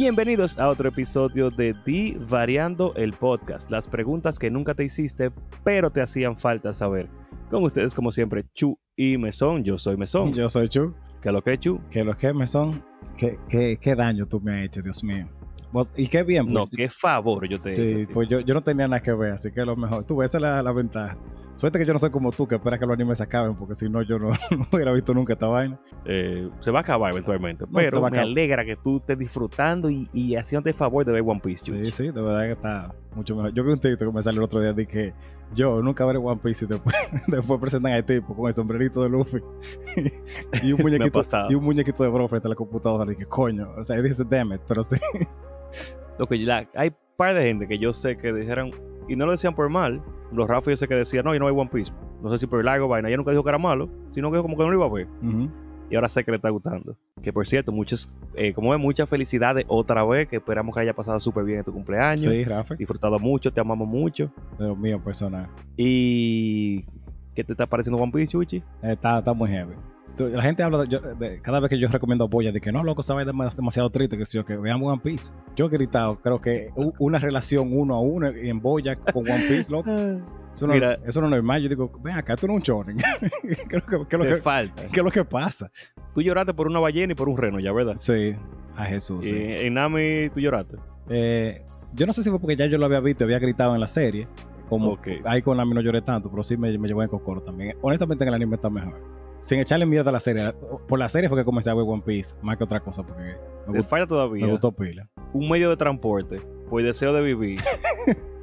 Bienvenidos a otro episodio de Di Variando, el podcast. Las preguntas que nunca te hiciste, pero te hacían falta saber. Con ustedes, como siempre, Chu y Mesón. Yo soy Mesón. Yo soy Chu. ¿Qué lo que, Chu? ¿Qué lo que, Mesón? ¿Qué daño tú me has hecho, Dios mío? Y qué bien. Pues, no, qué favor yo te he hecho. Sí, pues yo no tenía nada que ver, así que a lo mejor. Tú, esa es la ventaja. Suerte que yo no soy como tú, que espera que los animes se acaben, porque si no, yo no hubiera visto nunca esta vaina. Se va a acabar eventualmente, pero me alegra que tú estés disfrutando y haciéndote el favor de ver One Piece. Sí, sí, de verdad que está mucho mejor. Yo vi un texto que me salió el otro día de que yo nunca veré One Piece y después presentan a este tipo con el sombrerito de Luffy y un muñequito y un muñequito de bro frente a la computadora. Y que coño, o sea, dice damn it, pero sí. Okay, hay un par de gente que yo sé que dijeron, y no lo decían por mal. Los Rafa yo sé que decían, no, yo no veo One Piece. No sé si por el largo vaina. Ella nunca dijo que era malo, sino que dijo como que no lo iba a ver. Uh-huh. Y ahora sé que le está gustando. Que por cierto, muchas felicidades otra vez. Que esperamos que haya pasado súper bien en tu cumpleaños. Sí, Rafa. Disfrutado mucho, te amamos mucho. De lo mío personal. ¿Y qué te está pareciendo One Piece, Chuchi? Está muy heavy. La gente habla cada vez que yo recomiendo a Boya de que no, loco, esa vaina es demasiado triste, que sí, que veamos One Piece. Yo he gritado, creo que una relación uno a uno en Boya con One Piece, loco. Eso no es normal. Yo digo, ven acá, esto no es un shonen. ¿Qué es lo que pasa? Tú lloraste por una ballena y por un reno, ya, ¿verdad? Sí, a Jesús. Sí. ¿En Nami tú lloraste? Yo no sé si fue porque ya yo lo había visto, había gritado en la serie. Como okay. Ahí con Nami no lloré tanto, pero sí me llevó en cocoro también. Honestamente, en el anime está mejor. Sin echarle mierda a la serie. Por la serie fue que comencé a ver One Piece, más que otra cosa, porque me gustó pila. Un medio de transporte, por deseo de vivir,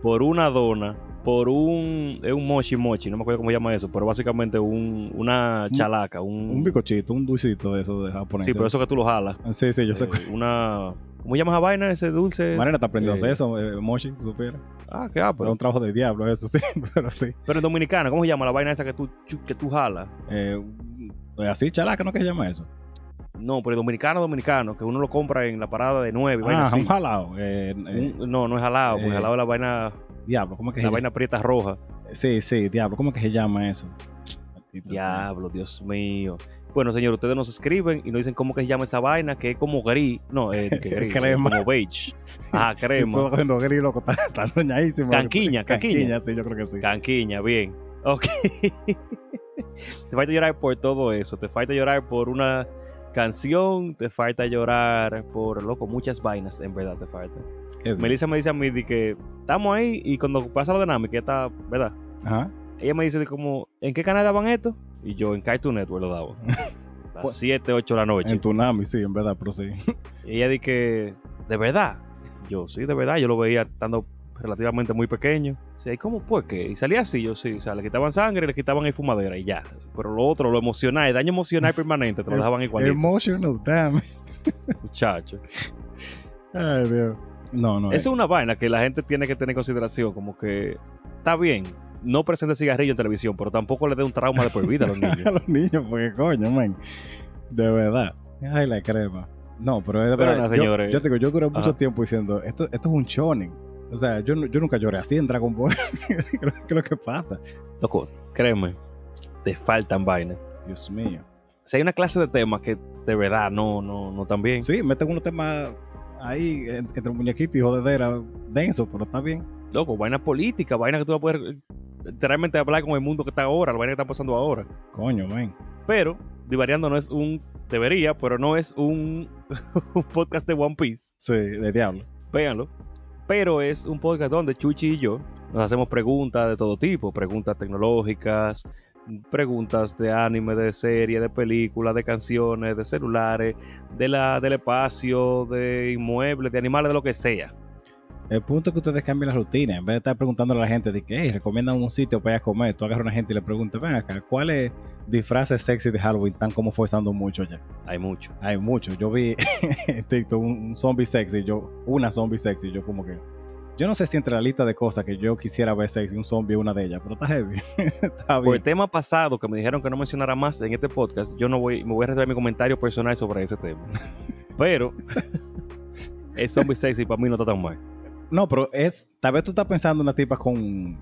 por una dona, por un mochi, no me acuerdo cómo se llama eso, pero básicamente una chalaca, un bicochito, un dulcito de eso de japonés. Sí, pero eso que tú lo jalas. Sí, yo sé. ¿Cómo llamas a vaina ese dulce? Marina está aprendiendo a hacer eso, mochi, tú supieras. Ah, qué ápero. Es un trabajo de diablo eso, sí, pero sí. Pero en dominicana, ¿cómo se llama la vaina esa que tú jalas? Así, chalaca, ¿no? ¿Qué se llama eso? No, pero dominicano, que uno lo compra en la parada de 9. Ah, un jalado. No es jalado, porque jalado es la vaina. Diablo, ¿cómo es que se llama? La vaina prieta roja. Sí, diablo, ¿cómo es que se llama eso? Diablo, Dios mío. Bueno, señor, ustedes nos escriben y nos dicen cómo que se llama esa vaina, que es como gris. No, que gris, crema. Como beige. Ah, crema. Todo cogiendo gris, loco, está doñadísimo. Canquiña, sí, yo creo que sí. Canquiña, bien. Ok. Te falta llorar por todo eso. Te falta llorar por una canción. Te falta llorar por, loco, muchas vainas, en verdad, te falta. Melissa me dice a mí de que estamos ahí y cuando pasa lo de Nami, que está, ¿verdad? Ajá. Ella me dice de como, ¿en qué canal daban esto? Y yo en Cartoon Network lo daba. Las 7, 8 de la noche. En Tsunami, sí, en verdad, pero sí. Y ella dice que, ¿de verdad? Yo, sí, de verdad. Yo lo veía estando relativamente muy pequeño. O sea, ¿y cómo? ¿Por qué? Y salía así, yo sí. O sea, le quitaban sangre, le quitaban ahí fumadera y ya. Pero lo otro, lo emocional, el daño emocional permanente, te lo dejaban igualito. Emotional damage. Muchacho. Ay, Dios. No. Eso es una vaina que la gente tiene que tener en consideración. Como que, está bien. No presente cigarrillo en televisión, pero tampoco le dé un trauma de por vida a los niños. A los niños, porque coño, man. De verdad. Ay, la crema. No, pero es de verdad. No, yo te digo, yo duré mucho tiempo diciendo, esto es un shonen. O sea, yo nunca lloré así en Dragon Ball. Creo que es lo que pasa. Loco, créeme, te faltan vainas. Dios mío. Si hay una clase de temas que de verdad no están bien. Sí, meten unos temas ahí entre muñequito y jodedera denso, pero está bien. Loco, vainas políticas, vainas que tú no puedes literalmente hablar con el mundo que está ahora, la vaina que está pasando ahora. Coño, man. Pero, Di Variando no es un podcast de One Piece. Sí, de diablo. Véanlo. Pero es un podcast donde Chuchi y yo nos hacemos preguntas de todo tipo. Preguntas tecnológicas, preguntas de anime, de serie, de películas, de canciones, de celulares, del espacio, de inmuebles, de animales, de lo que sea. El punto es que ustedes cambien la rutina. En vez de estar preguntándole a la gente de que, hey, recomiendan un sitio para ir a comer, tú agarras a una gente y le preguntas, ven acá, ¿cuáles disfraces sexy de Halloween están como forzando mucho ya? Hay mucho. Yo vi en TikTok un zombie sexy, una zombie sexy, yo como que, yo no sé si entre la lista de cosas que yo quisiera ver sexy, un zombie es una de ellas, pero está heavy. Está bien. Por el tema pasado que me dijeron que no mencionara más en este podcast, yo no voy, me voy a reservar mi comentario personal sobre ese tema. Pero el zombie sexy para mí no está tan mal. No, pero es... Tal vez tú estás pensando en una tipa con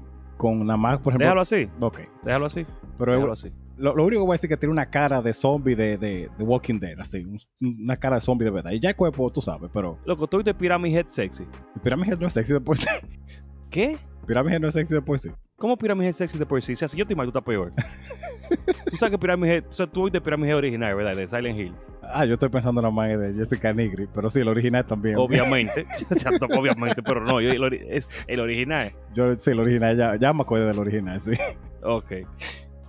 nada más, por ejemplo... Déjalo así. Ok. Pero déjalo así. Lo único que voy a decir es que tiene una cara de zombie de Walking Dead, así, una cara de zombie de verdad. Y ya el cuerpo, tú sabes, pero... Loco, tú viste Pyramid Head sexy. Pyramid Head no es sexy de por sí. ¿Qué? Pyramid Head no es sexy de por sí. ¿Cómo Pyramid Head sexy de por sí? O sea, si yo te imagino, tú estás peor. Tú sabes que Pyramid Head... O sea, tú viste Pyramid Head original, ¿verdad? De Silent Hill. Ah, yo estoy pensando en la madre de Jessica Nigri, pero sí, el original también. Obviamente. Obviamente, pero no, es el original. Sí, el original, ya me acuerdo del original, sí. Ok.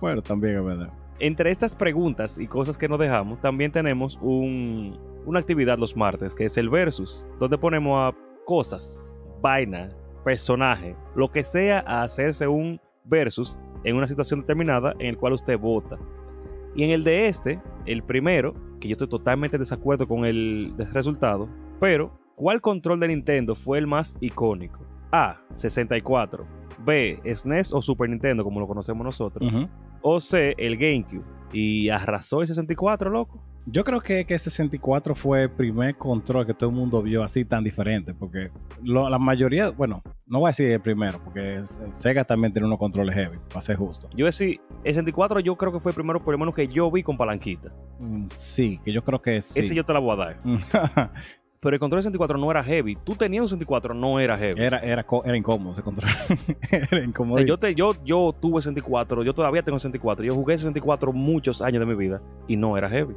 Bueno, también es verdad. Entre estas preguntas y cosas que nos dejamos, también tenemos una actividad los martes, que es el versus, donde ponemos a cosas, vaina, personaje, lo que sea, a hacerse un versus en una situación determinada en el cual usted vota. Y en el de este, el primero, que yo estoy totalmente en desacuerdo con el resultado, pero ¿cuál control de Nintendo fue el más icónico? A. 64. B. SNES o Super Nintendo, como lo conocemos nosotros. Uh-huh. O C. El GameCube. Y arrasó el 64, loco. Yo creo que 64 fue el primer control que todo el mundo vio así tan diferente, porque la mayoría, bueno, no voy a decir el primero, porque Sega también tiene unos controles heavy, para ser justo. Yo decir, el 64 yo creo que fue el primero, por lo menos que yo vi con palanquita. Sí, que yo creo que sí. Ese yo te la voy a dar. Pero el control de 64 no era heavy. Tú tenías un 64, no era heavy. Era incómodo ese control. Era incómodo. Yo tuve 64, yo todavía tengo 64. Yo jugué 64 muchos años de mi vida y no era heavy.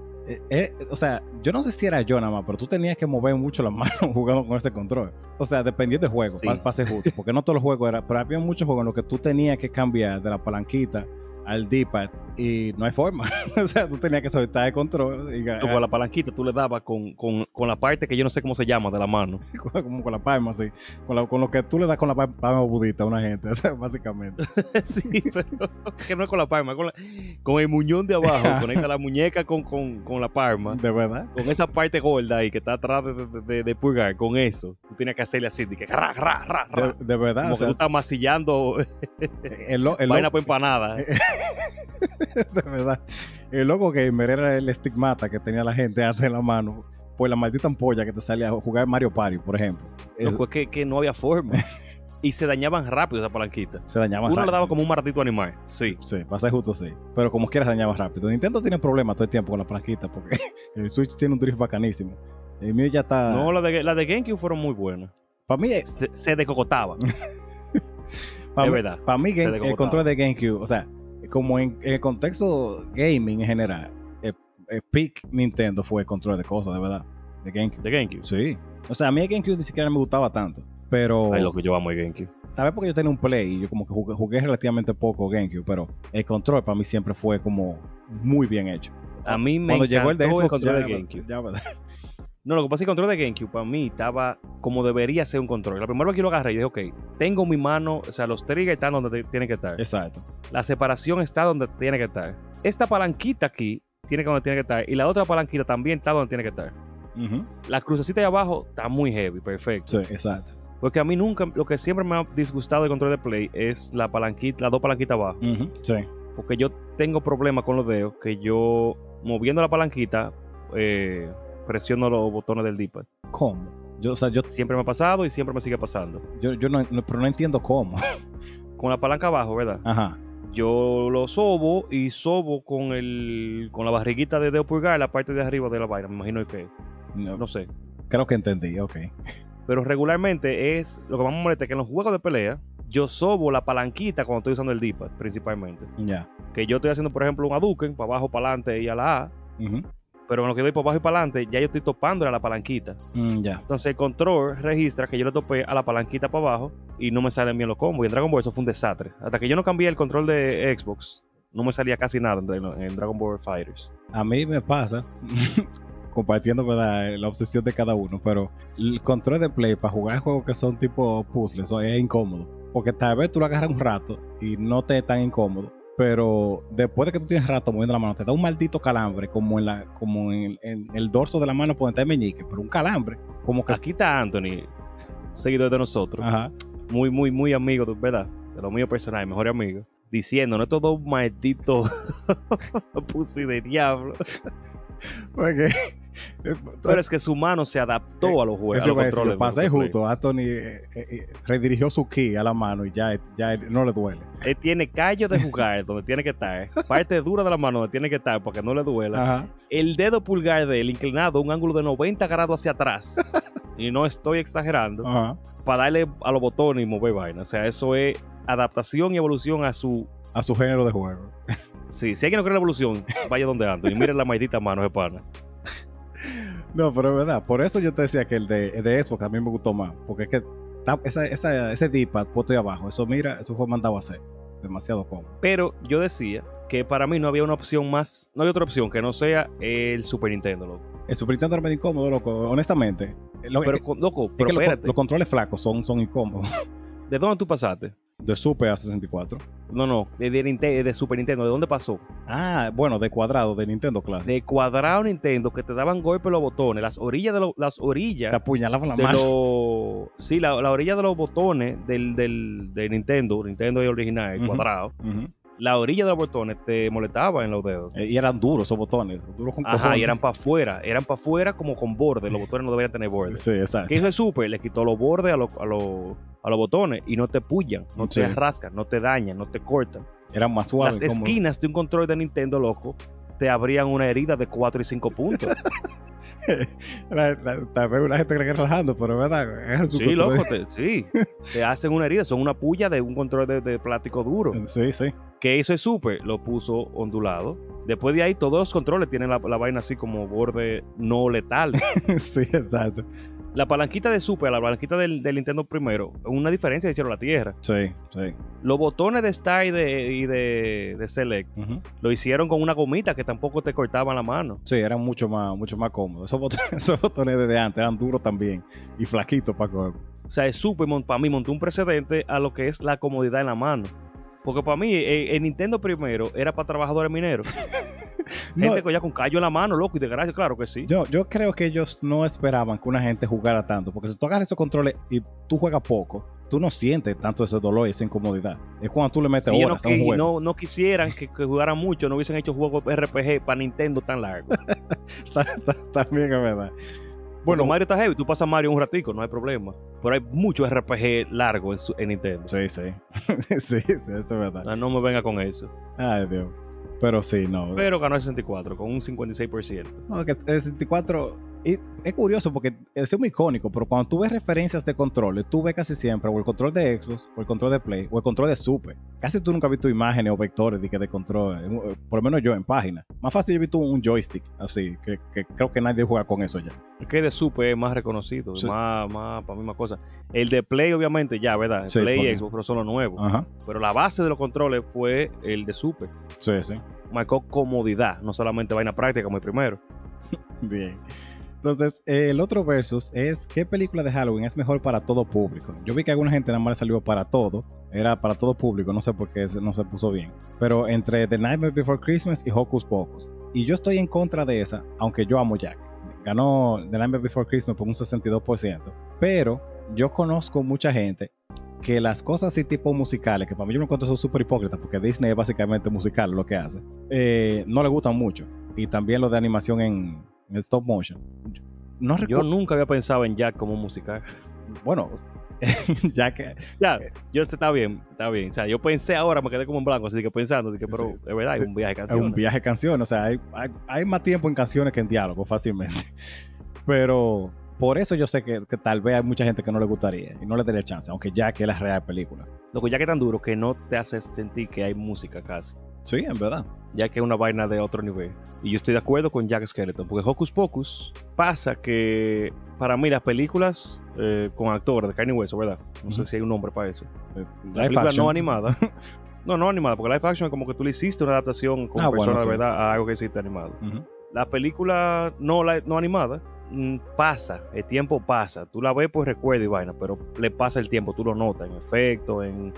O sea, yo no sé si era yo nada más, pero tú tenías que mover mucho las manos jugando con ese control. O sea, dependiendo del juego, sí. para ser justo. Porque no todos los juegos eran... Pero había muchos juegos en los que tú tenías que cambiar de la palanquita al D-pad y no hay forma. O sea, tú tenías que soltar el control. Y tú con la palanquita tú le dabas con la parte que yo no sé cómo se llama de la mano. Como con la palma, sí. Con lo que tú le das con la palma budita a una gente, o sea, básicamente. Sí, pero que no es con la palma, con el muñón de abajo. Conecta la muñeca con la palma. ¿De verdad? Con esa parte gorda ahí que está atrás de pulgar, con eso. Tú tenías que hacerle así, de que ra, ra, ra, ra. De verdad. Como o sea, que tú estás masillando vaina por empanada. De verdad, el loco gamer era el estigmata que tenía la gente antes en la mano por la maldita ampolla que te salía a jugar Mario Party, por ejemplo. Eso es que no había forma. Y se dañaban rápido esa palanquita. Se dañaban rápido. Uno le daba como un martito animal. Sí. Sí, va a ser justo, sí. Pero como quieras, dañaba rápido. Nintendo tiene problemas todo el tiempo con la palanquita porque el Switch tiene un drift bacanísimo. El mío ya está. No, las de GameCube fueron muy buenas. Para mí se descocotaba. Es verdad. Para mí, el control de GameCube, o sea, como en el contexto gaming en general, el peak Nintendo fue el control de cosas, de verdad. De GameCube. De GameCube. Sí. O sea, a mí el GameCube ni siquiera me gustaba tanto. Pero... Ay, lo que yo amo el GameCube. ¿Sabes? Porque yo tenía un Play y yo como que jugué relativamente poco GameCube, pero el control para mí siempre fue como muy bien hecho. A mí me encantó llegó el control de GameCube. Ya, ¿verdad? No, lo que pasa es que el control de GameCube para mí estaba como debería ser un control. La primera vez que lo agarré, yo dije, ok, tengo mi mano, o sea, los triggers están donde tienen que estar. Exacto. La separación está donde tiene que estar. Esta palanquita aquí tiene que donde tiene que estar. Y la otra palanquita también está donde tiene que estar. Uh-huh. La crucecita de abajo está muy heavy, perfecto. Sí, exacto. Porque a mí nunca, lo que siempre me ha disgustado del control de Play es la palanquita, las dos palanquitas abajo. Uh-huh. Sí. Porque yo tengo problemas con los dedos, que yo moviendo la palanquita, presiono los botones del D-pad. ¿Cómo? Yo siempre me ha pasado y siempre me sigue pasando. Yo no, pero no entiendo cómo. Con la palanca abajo, ¿verdad? Ajá. Yo lo sobo y sobo con la barriguita de dedo pulgar, la parte de arriba de la vaina. Me imagino que... No sé. Creo que entendí, ok. Pero regularmente es... Lo que más me molesta es que en los juegos de pelea, yo sobo la palanquita cuando estoy usando el D-pad, principalmente. Ya. Yeah. Que yo estoy haciendo, por ejemplo, un Hadouken, para abajo, para adelante y a la A. Uh-huh. Pero en lo que doy por abajo y para adelante, ya yo estoy topando a la palanquita. Yeah. Entonces el control registra que yo le topé a la palanquita para abajo y no me salen bien los combos. Y en Dragon Ball eso fue un desastre. Hasta que yo no cambié el control de Xbox, no me salía casi nada en Dragon Ball Fighters. A mí me pasa, compartiendo ¿verdad? La obsesión de cada uno, pero el control de Play para jugar juegos que son tipo puzzles es incómodo. Porque tal vez tú lo agarras un rato y no te es tan incómodo. Pero después de que tú tienes rato moviendo la mano, te da un maldito calambre, como en el dorso de la mano por donde está el meñique, pero un calambre. Como que... Aquí está Anthony, seguidor de nosotros. Ajá. Muy, muy, muy amigo, ¿verdad? De los míos personales, mejores amigos. Diciéndonos estos dos malditos pussy de diablo. Porque Pero es que su mano se adaptó a los juegos. Eso a los controles, lo pasa es justo. Anthony redirigió su ki a la mano y ya no le duele. Él tiene callo de jugar donde tiene que estar, parte dura de la mano donde tiene que estar para que no le duela. Ajá. El dedo pulgar de él inclinado un ángulo de 90 grados hacia atrás. Y no estoy exagerando. Ajá. Para darle a los botones y mover vaina. O sea, eso es adaptación y evolución a su género de juego. Sí, si alguien no cree en la evolución, vaya donde ando y miren la maldita mano de pana. No, pero es verdad. Por eso yo te decía que el de Xbox a mí me gustó más. Porque es que ese D-pad puesto ahí abajo, eso mira, eso fue mandado a hacer. Demasiado cómodo. Pero yo decía que para mí no había una opción más, no había otra opción que no sea el Super Nintendo, loco. El Super Nintendo era muy incómodo, loco, honestamente. Pero espérate. Los controles flacos son incómodos. ¿De dónde tú pasaste? De Super a 64. No, de Super Nintendo. ¿De dónde pasó? Ah, bueno, de cuadrado, de Nintendo Clásico. De cuadrado Nintendo, que te daban golpe los botones. Las orillas. Te apuñalaban la mano. Sí, la orilla de los botones de Nintendo. Nintendo original, el cuadrado. Uh-huh. La orilla de los botones te molestaba en los dedos. Y eran duros esos botones. Duros con cojones. Ajá, y eran para afuera. Eran para afuera como con bordes. Los botones no deberían tener bordes. Sí, exacto. ¿Qué hizo el Super? Le quitó los bordes a los botones y no te pullan, no te rascan, no te dañan, no te cortan. Eran más suaves. Las esquinas de un control de Nintendo, loco, te abrían una herida de 4 y 5 puntos. Tal vez una gente cree que relajando, pero es verdad. Es sí, loco, te hacen una herida. Son una puya de un control de plástico duro. Sí, sí. Que hizo el Super, lo puso ondulado. Después de ahí, todos los controles tienen la vaina así como borde no letal. Sí, exacto. La palanquita de Super, la palanquita del Nintendo primero, una diferencia hicieron la tierra. Sí, sí. Los botones de Star y de Select, uh-huh, lo hicieron con una gomita que tampoco te cortaban la mano. Sí, eran mucho más cómodos. Esos botones desde antes eran duros también y flaquitos para coger. O sea, el Super para mí montó un precedente a lo que es la comodidad en la mano. Porque para mí, el Nintendo primero era para trabajadores mineros. Gente que ya con callo en la mano, loco, y de gracia, claro que sí. Yo creo que ellos no esperaban que una gente jugara tanto. Porque si tú agarras esos controles y tú juegas poco, tú no sientes tanto ese dolor y esa incomodidad. Es cuando tú le metes horas a un juego. No quisieran que jugaran mucho, no hubiesen hecho juegos RPG para Nintendo tan largos. También es verdad. Bueno, Mario está heavy, tú pasas Mario un ratico, no hay problema. Pero hay mucho RPG largo en Nintendo. Sí. Sí, eso es verdad. No me venga con eso. Ay, Dios. Pero sí, no. Pero ganó el 64 con un 56%. No, que el 64... Es curioso porque es muy icónico, pero cuando tú ves referencias de controles, tú ves casi siempre o el control de Xbox, o el control de Play, o el control de Super. Casi tú nunca has visto imágenes o vectores de control, por lo menos yo en página. Más fácil yo he visto un joystick, así, que creo que nadie juega con eso ya. El que de Super es más reconocido, sí, más para mí más cosas. El de Play, obviamente, ya, ¿verdad? El sí, Play y Xbox, pero son los nuevos. Ajá. Pero la base de los controles fue el de Super. Sí, sí. Marcó comodidad, no solamente vaina práctica como el primero. Bien. Entonces, el otro versus es ¿qué película de Halloween es mejor para todo público? Yo vi que alguna gente nada más salió para todo. Era para todo público, no sé por qué no se puso bien. Pero entre The Nightmare Before Christmas y Hocus Pocus. Y yo estoy en contra de esa, aunque yo amo Jack. Ganó The Nightmare Before Christmas por un 62%. Pero yo conozco mucha gente que las cosas así tipo musicales, que para mí yo me encuentro eso súper hipócrita, porque Disney es básicamente musical lo que hace, no le gustan mucho. Y también lo de animación en stop motion. No recuerdo. Yo nunca había pensado en Jack como musical. Bueno, Jack. Ya, yo sé, está bien. O sea, yo pensé ahora, me quedé como en blanco, así que pensando, dije, pero sí, es verdad, hay un viaje de canciones. Es un viaje de canciones, o sea, hay más tiempo en canciones que en diálogo, fácilmente. Pero por eso yo sé que tal vez hay mucha gente que no le gustaría y no le daría chance, aunque Jack es la real película. Lo que Jack es tan duro que no te hace sentir que hay música casi. Sí, en verdad. Jack es una vaina de otro nivel. Y yo estoy de acuerdo con Jack Skeleton, porque Hocus Pocus pasa que, para mí, las películas con actores de carne y hueso, ¿verdad? No sé si hay un nombre para eso. La película action. No animada. No animada, porque live action es como que tú le hiciste una adaptación con personas, bueno, sí, ¿verdad? A algo que hiciste animado. Uh-huh. La película no animada pasa, el tiempo pasa. Tú la ves, pues recuerdo y vaina, pero le pasa el tiempo, tú lo notas en efecto, en...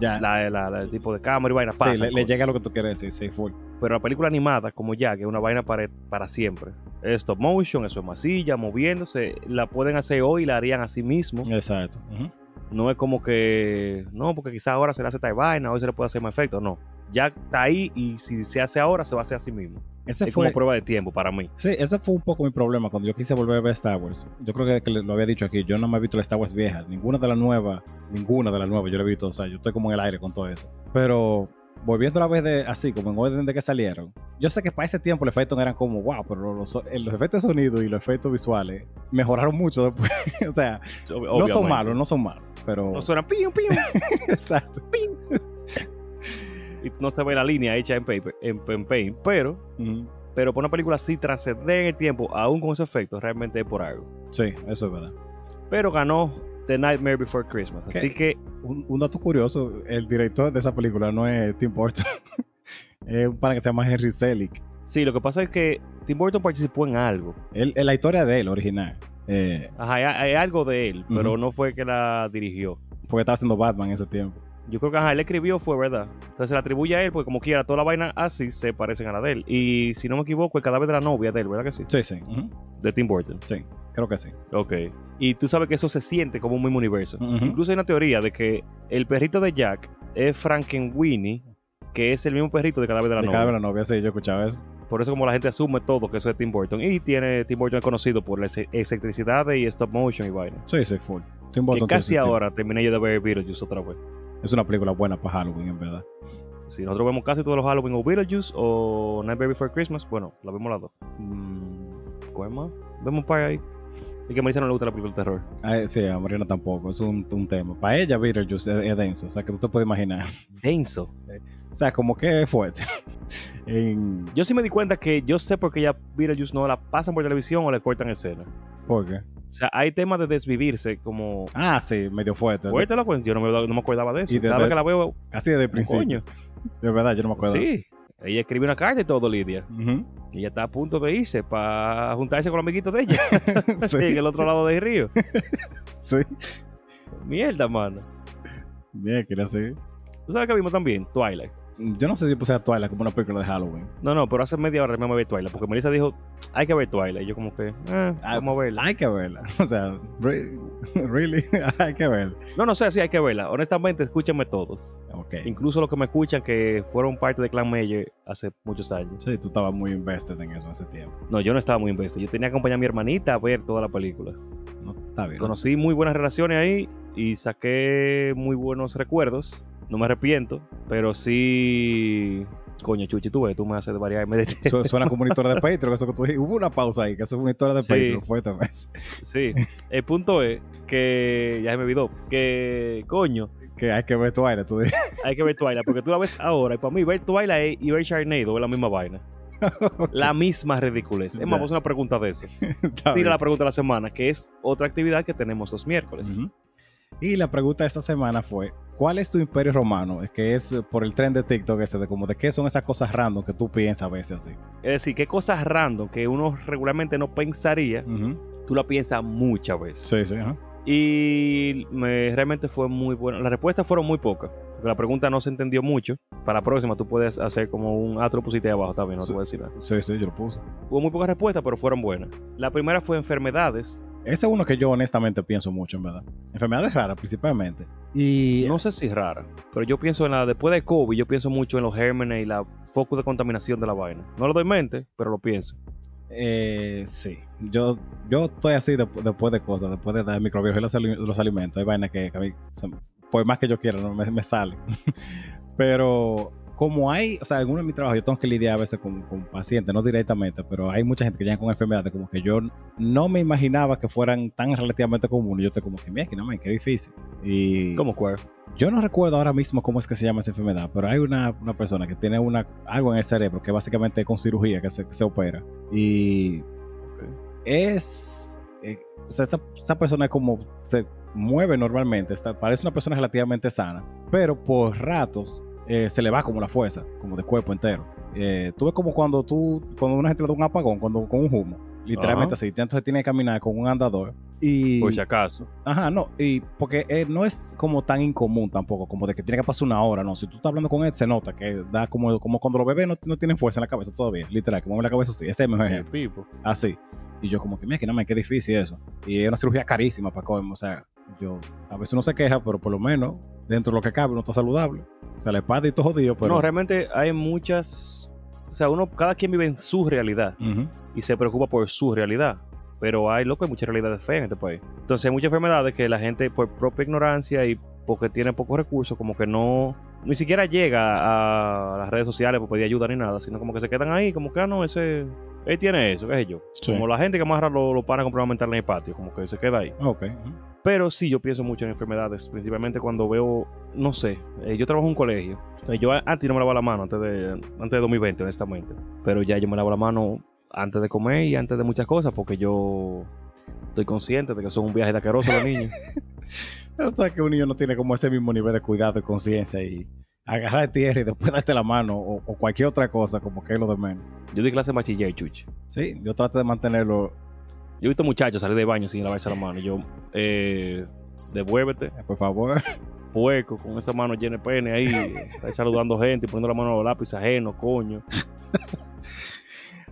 Ya. El tipo de cámara y vaina pasa. Sí, le llega lo que tú quieres decir, sí, full. Pero la película animada, como Jack, es una vaina para siempre. Stop motion, eso es masilla, moviéndose. La pueden hacer hoy y la harían a sí mismo. Exacto. Uh-huh. No es como que. No, porque quizás ahora se le hace tal vaina, hoy se le puede hacer más efecto. No. Jack está ahí y si se hace ahora, se va a hacer a sí mismo. Ese fue como prueba de tiempo para mí. Sí, ese fue un poco mi problema cuando yo quise volver a ver Star Wars. Yo creo que lo había dicho aquí, yo no me he visto la Star Wars vieja, ninguna de las nuevas yo la he visto, o sea, yo estoy como en el aire con todo eso. Pero volviendo a la vez de así, como en orden de que salieron, yo sé que para ese tiempo los efectos eran como wow, pero los efectos de sonido y los efectos visuales mejoraron mucho después. O sea, obviamente. no son malos, pero... no suena pium, pium. Exacto. Pium. Y no se ve la línea hecha en paint, pero por una película así trascender en el tiempo, aún con esos efectos, realmente es por algo. Sí, eso es verdad. Pero ganó The Nightmare Before Christmas. ¿Qué? Así que... Un dato curioso, el director de esa película no es Tim Burton. Es un pana que se llama Henry Selick. Sí, lo que pasa es que Tim Burton participó en algo. En la historia de él, original. Ajá, hay algo de él, pero no fue que la dirigió. Porque estaba haciendo Batman en ese tiempo. Yo creo que él escribió, fue verdad. Entonces se la atribuye a él, porque como quiera, toda la vaina así se parecen a la de él. Y si no me equivoco, el cadáver de la novia de él, ¿verdad que sí? Sí, sí. Uh-huh. De Tim Burton. Sí, creo que sí. Ok. Y tú sabes que eso se siente como un mismo universo. Uh-huh. Incluso hay una teoría de que el perrito de Jack es Frankenweenie, que es el mismo perrito de cadáver de la novia. Cadáver de la novia, sí, yo escuchaba eso. Por eso como la gente asume todo que eso es Tim Burton. Y Tim Burton es conocido por la electricidad y stop motion y vaina. Sí, sí, full. Tim Burton. Que casi ahora terminé yo de ver Beetlejuice otra vez. Es una película buena para Halloween, en verdad. Sí, nosotros vemos casi todos los Halloween, o Beetlejuice o Nightmare Before Christmas. Bueno, la vemos las dos. ¿Cuál más? Vemos un par ahí. Es que a Marisa no le gusta la película de terror. Sí, a Mariana tampoco. Es un tema. Para ella Beetlejuice es denso. O sea, que tú te puedes imaginar. ¿Denso? O sea, como que es fuerte. Yo sí me di cuenta que yo sé por qué ya Beetlejuice no la pasan por televisión o le cortan escena. ¿Por qué? O sea, hay temas de desvivirse como... Ah, sí, medio fuerte. Fuerte, loco. Yo no me acordaba de eso. Cada vez que la veo... Casi desde el principio. Coño. De verdad, yo no me acuerdo. Sí. Ella escribió una carta y todo, Lidia. Uh-huh. Y ella está a punto de irse para juntarse con los amiguitos de ella. Sí. En el otro lado del río. Sí. Mierda, mano. Bien, que era así. ¿Tú sabes que vimos también? Twilight. Yo no sé si puse a Twilight como una película de Halloween. No, pero hace media hora me voy a ver Twilight. Porque Melissa dijo, hay que ver Twilight. Y yo como que, vamos a verla. Hay que verla. O sea, really, hay que verla. No sé, sí hay que verla. Honestamente, escúchenme todos. Okay. Incluso los que me escuchan que fueron parte de Clan Meyer hace muchos años. Sí, tú estabas muy invested en eso hace tiempo. No, yo no estaba muy invested. Yo tenía que acompañar a mi hermanita a ver toda la película. No, está bien. Conocí muy buenas relaciones ahí y saqué muy buenos recuerdos. No me arrepiento, pero sí... Coño, Chuchi, tú me haces variarme de tiempo. Suena como una historia de Patreon, eso que tú dijiste. Hubo una pausa ahí, que eso fue una historia de Patreon, sí. Fuertemente. Sí, el punto es que... Ya se me olvidó. Que, coño... Que hay que ver Twilight, tú dices. Hay que ver Twilight, porque tú la ves ahora. Y para mí, ver Twilight y ver Sharnado es la misma vaina. Okay. La misma ridiculez. Es más, vamos a una pregunta de eso. Tira la pregunta de la semana, que es otra actividad que tenemos los miércoles. Uh-huh. Y la pregunta de esta semana fue... ¿Cuál es tu imperio romano? Es que es por el tren de TikTok ese, de como de qué son esas cosas random que tú piensas a veces así. Es decir, qué cosas random que uno regularmente no pensaría, tú la piensas muchas veces. Sí, sí. Uh-huh. Y realmente fue muy bueno. Las respuestas fueron muy pocas. Porque la pregunta no se entendió mucho. Para la próxima tú puedes hacer como un otro pusiste abajo también, no te voy a decir nada. Sí, sí, yo lo puse. Hubo muy pocas respuestas, pero fueron buenas. La primera fue enfermedades. Ese es uno que yo honestamente pienso mucho, en verdad. Enfermedades raras, principalmente. Y no sé si es rara, pero yo pienso en después de COVID, yo pienso mucho en los gérmenes y la foco de contaminación de la vaina. No lo doy en mente, pero lo pienso. Sí. Yo estoy así después de cosas, después de dar microbios y los alimentos. Hay vainas que a mí, por más que yo quiera, no me sale. Pero... Como hay, o sea, en uno de mis trabajos yo tengo que lidiar a veces con pacientes, no directamente, pero hay mucha gente que llega con enfermedades como que yo no me imaginaba que fueran tan relativamente comunes. Yo estoy como que, mira, que no me, qué difícil. Y ¿cómo cuál? Yo no recuerdo ahora mismo cómo es que se llama esa enfermedad, pero hay una persona que tiene algo en el cerebro que básicamente es con cirugía que se opera. Y okay. O sea, esa persona es como... Se mueve normalmente, parece una persona relativamente sana, pero por ratos... se le va como la fuerza, como de cuerpo entero. Tú ves como cuando una gente le da un apagón, con un humo, literalmente. Ajá. Así, entonces tiene que caminar con un andador. Y, por si acaso. Ajá, no, y porque no es como tan incomún tampoco, como de que tiene que pasar una hora, no. Si tú estás hablando con él, se nota que da como cuando los bebés no tienen fuerza en la cabeza todavía, literal, que mueven la cabeza así. Ese es el mejor ejemplo. Así. Y yo, como que, mira, que no me, qué difícil eso. Y es una cirugía carísima para comer, o sea. Yo, a veces uno se queja, pero por lo menos dentro de lo que cabe uno está saludable. O sea, la espalda y todo jodido, pero... No, realmente hay muchas o sea, uno, cada quien vive en su realidad y se preocupa por su realidad. Pero hay, loco, hay muchas realidades feas en este país. Entonces hay muchas enfermedades que la gente, por propia ignorancia y porque tiene pocos recursos, como que no, ni siquiera llega a las redes sociales para pedir ayuda ni nada, sino como que se quedan ahí, como que, ah, no, ese, él tiene eso, qué sé yo. Sí. Como la gente que amarra los panes con problemas mentales en el patio, como que se queda ahí. Okay. Pero sí, yo pienso mucho en enfermedades, principalmente cuando veo, no sé, yo trabajo en un colegio. Yo antes no me lavaba la mano, antes de 2020, honestamente. Pero ya yo me lavo la mano antes de comer y antes de muchas cosas, porque yo estoy consciente de que son un viaje de asqueroso los niños. O sea, que un niño no tiene como ese mismo nivel de cuidado y conciencia y agarrar tierra y después darte la mano o cualquier otra cosa, como que es lo de menos. Yo di clase de bachiller, chuchi. Sí, yo traté de mantenerlo. Yo he visto muchachos salir del baño sin lavarse la mano y yo, devuélvete. Por favor. Puerco, con esa mano llena de pene ahí, saludando gente y poniendo la mano a los lápices ajenos, coño.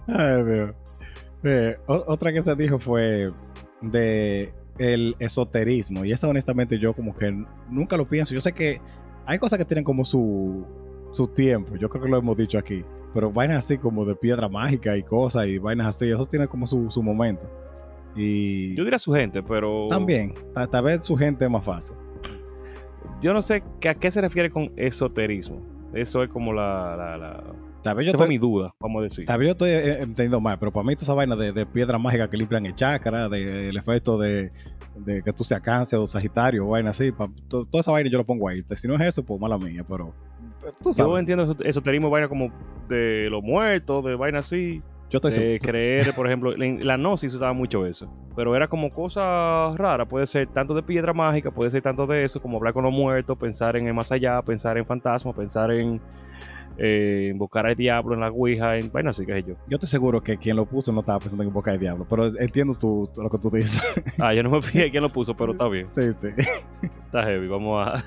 Ay, Dios. Otra que se dijo fue de el esoterismo, y esa honestamente yo como que nunca lo pienso. Yo sé que hay cosas que tienen como su tiempo, yo creo que lo hemos dicho aquí, pero vainas así como de piedra mágica y cosas y vainas así, eso tiene como su momento. Y yo diría su gente, pero también, tal vez su gente es más fácil. Yo no sé a qué se refiere con esoterismo. Eso es como la esa fue mi duda, vamos a decir. Tal vez yo estoy entendiendo mal, pero para mí toda esa vaina de piedras mágicas que limpian el chakra, del efecto de que tú seas cáncer o sagitario, vaina así, toda esa vaina yo la pongo ahí. Si no es eso, pues mala mía, pero tú sabes. Yo entiendo esoterismo, vaina como de los muertos, de vaina así. Yo estoy de creer, por ejemplo, la Gnosis usaba mucho eso, pero era como cosas raras. Puede ser tanto de piedra mágica, puede ser tanto de eso, como hablar con los muertos, pensar en el más allá, pensar en fantasmas, pensar en invocar al diablo en la ouija, en vaina así, que sé yo. Yo estoy seguro que quien lo puso no estaba pensando en invocar al diablo, pero entiendo lo que tú dices. Ah, yo no me fijé quién lo puso, pero está bien. Sí, sí. Está heavy, vamos a...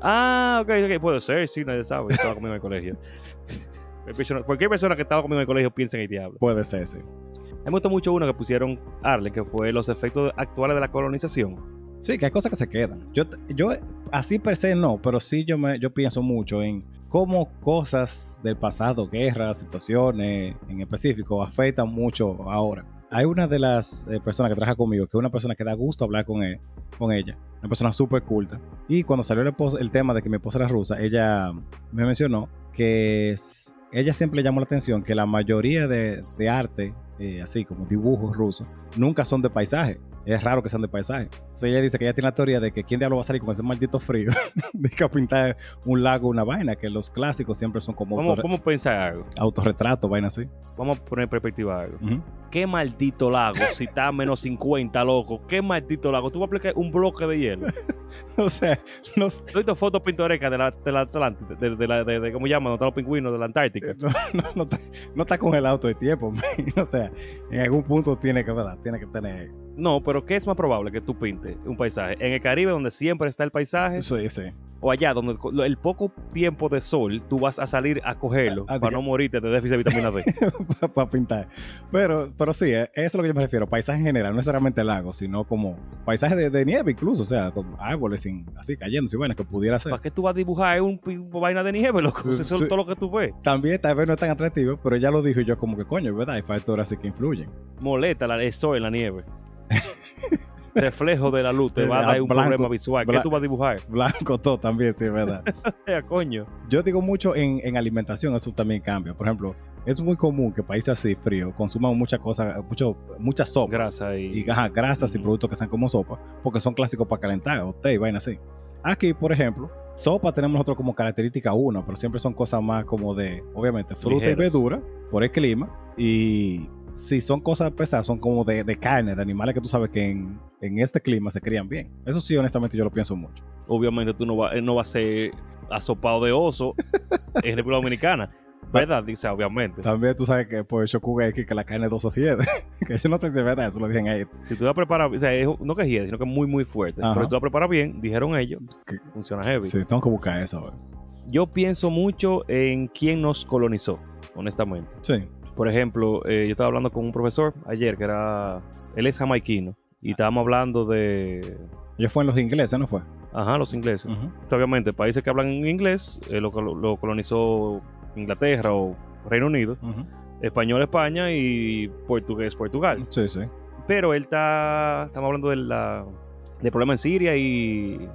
Ah, ok, puede ser, sí, nadie sabe, estaba conmigo en el colegio. Cualquier persona que estaba conmigo en el colegio piensa en el diablo. Puede ser, sí. Me gustó mucho uno que pusieron Arlen, que fue los efectos actuales de la colonización. Sí, que hay cosas que se quedan. Yo así per se no, pero sí yo pienso mucho en cómo cosas del pasado, guerras, situaciones en específico, afectan mucho ahora. Hay una de las personas que trabaja conmigo, que es una persona que da gusto hablar con ella, una persona súper culta. Y cuando salió el tema de que mi esposa era rusa, ella me mencionó que ella siempre llamó la atención que la mayoría de arte, así como dibujos rusos, nunca son de paisaje. Es raro que sean de paisaje. Entonces ella dice que ella tiene la teoría de que quién diablo va a salir con ese maldito frío de que a pintar un lago, una vaina, que los clásicos siempre son como... ¿Cómo pensar algo? Autorretrato, vaina así. Vamos a poner en perspectiva algo. ¿Qué maldito lago? Si está a menos 50, loco. ¿Qué maldito lago? Tú vas a aplicar un bloque de hielo. O sea, no sé. He visto fotos pintorescas de la Atlántica, de ¿cómo llaman? ¿No están los pingüinos de la Antártica? No está congelado todo el tiempo, man. O sea, en algún punto tiene que, ¿verdad? Tiene que tener... No, pero ¿qué es más probable que tú pintes un paisaje? ¿En el Caribe, donde siempre está el paisaje? Sí, sí. O allá, donde el poco tiempo de sol, tú vas a salir a cogerlo para no morirte de déficit de vitamina D. Para pintar. Pero sí, eso es lo que yo me refiero. Paisaje en general, no necesariamente lago, sino como paisaje de nieve incluso. O sea, con árboles así cayéndose, bueno, que pudiera ser. ¿Para qué tú vas a dibujar una vaina de nieve, loco? Eso es todo lo que tú ves. También, tal vez no es tan atractivo, pero ya lo dije yo como que coño, ¿verdad? Hay factores así que influyen. Molesta el sol en la nieve. Reflejo de la luz te va a dar un problema visual. ¿Qué tú vas a dibujar? Blanco todo también, sí, es verdad. Coño. Yo digo mucho en alimentación, eso también cambia. Por ejemplo, es muy común que países así fríos consuman muchas cosas, muchas sopas. Grasa y grasas y productos que sean como sopa, porque son clásicos para calentar, o té y vaina así. Aquí, por ejemplo, sopa tenemos nosotros como característica una, pero siempre son cosas más como de, obviamente, fruta ligeros. Y verdura, por el clima, y... Sí, son cosas pesadas, son como de carne, de animales que tú sabes que en este clima se crían bien. Eso sí, honestamente, yo lo pienso mucho. Obviamente tú no vas a ser asopado de oso en República Dominicana, ¿verdad? Dice, obviamente. También tú sabes que por Shokugeki que la carne de oso hiede. Que yo no sé si es verdad, eso lo dicen ellos. Si tú la preparas, o sea, no que hiede, sino que es muy, muy fuerte. Ajá. Pero si tú la preparas bien, dijeron ellos, que funciona heavy. Sí, tengo que buscar eso, ¿verdad? Yo pienso mucho en quién nos colonizó, honestamente. Sí. Por ejemplo, yo estaba hablando con un profesor ayer que él es jamaiquino y estábamos hablando de... Ellos fueron los ingleses, ¿no fue? Ajá, los ingleses. Obviamente, países que hablan inglés lo colonizó Inglaterra o Reino Unido, uh-huh. Español España y portugués Portugal. Sí, sí. Pero él está, estamos hablando del problema en Siria y...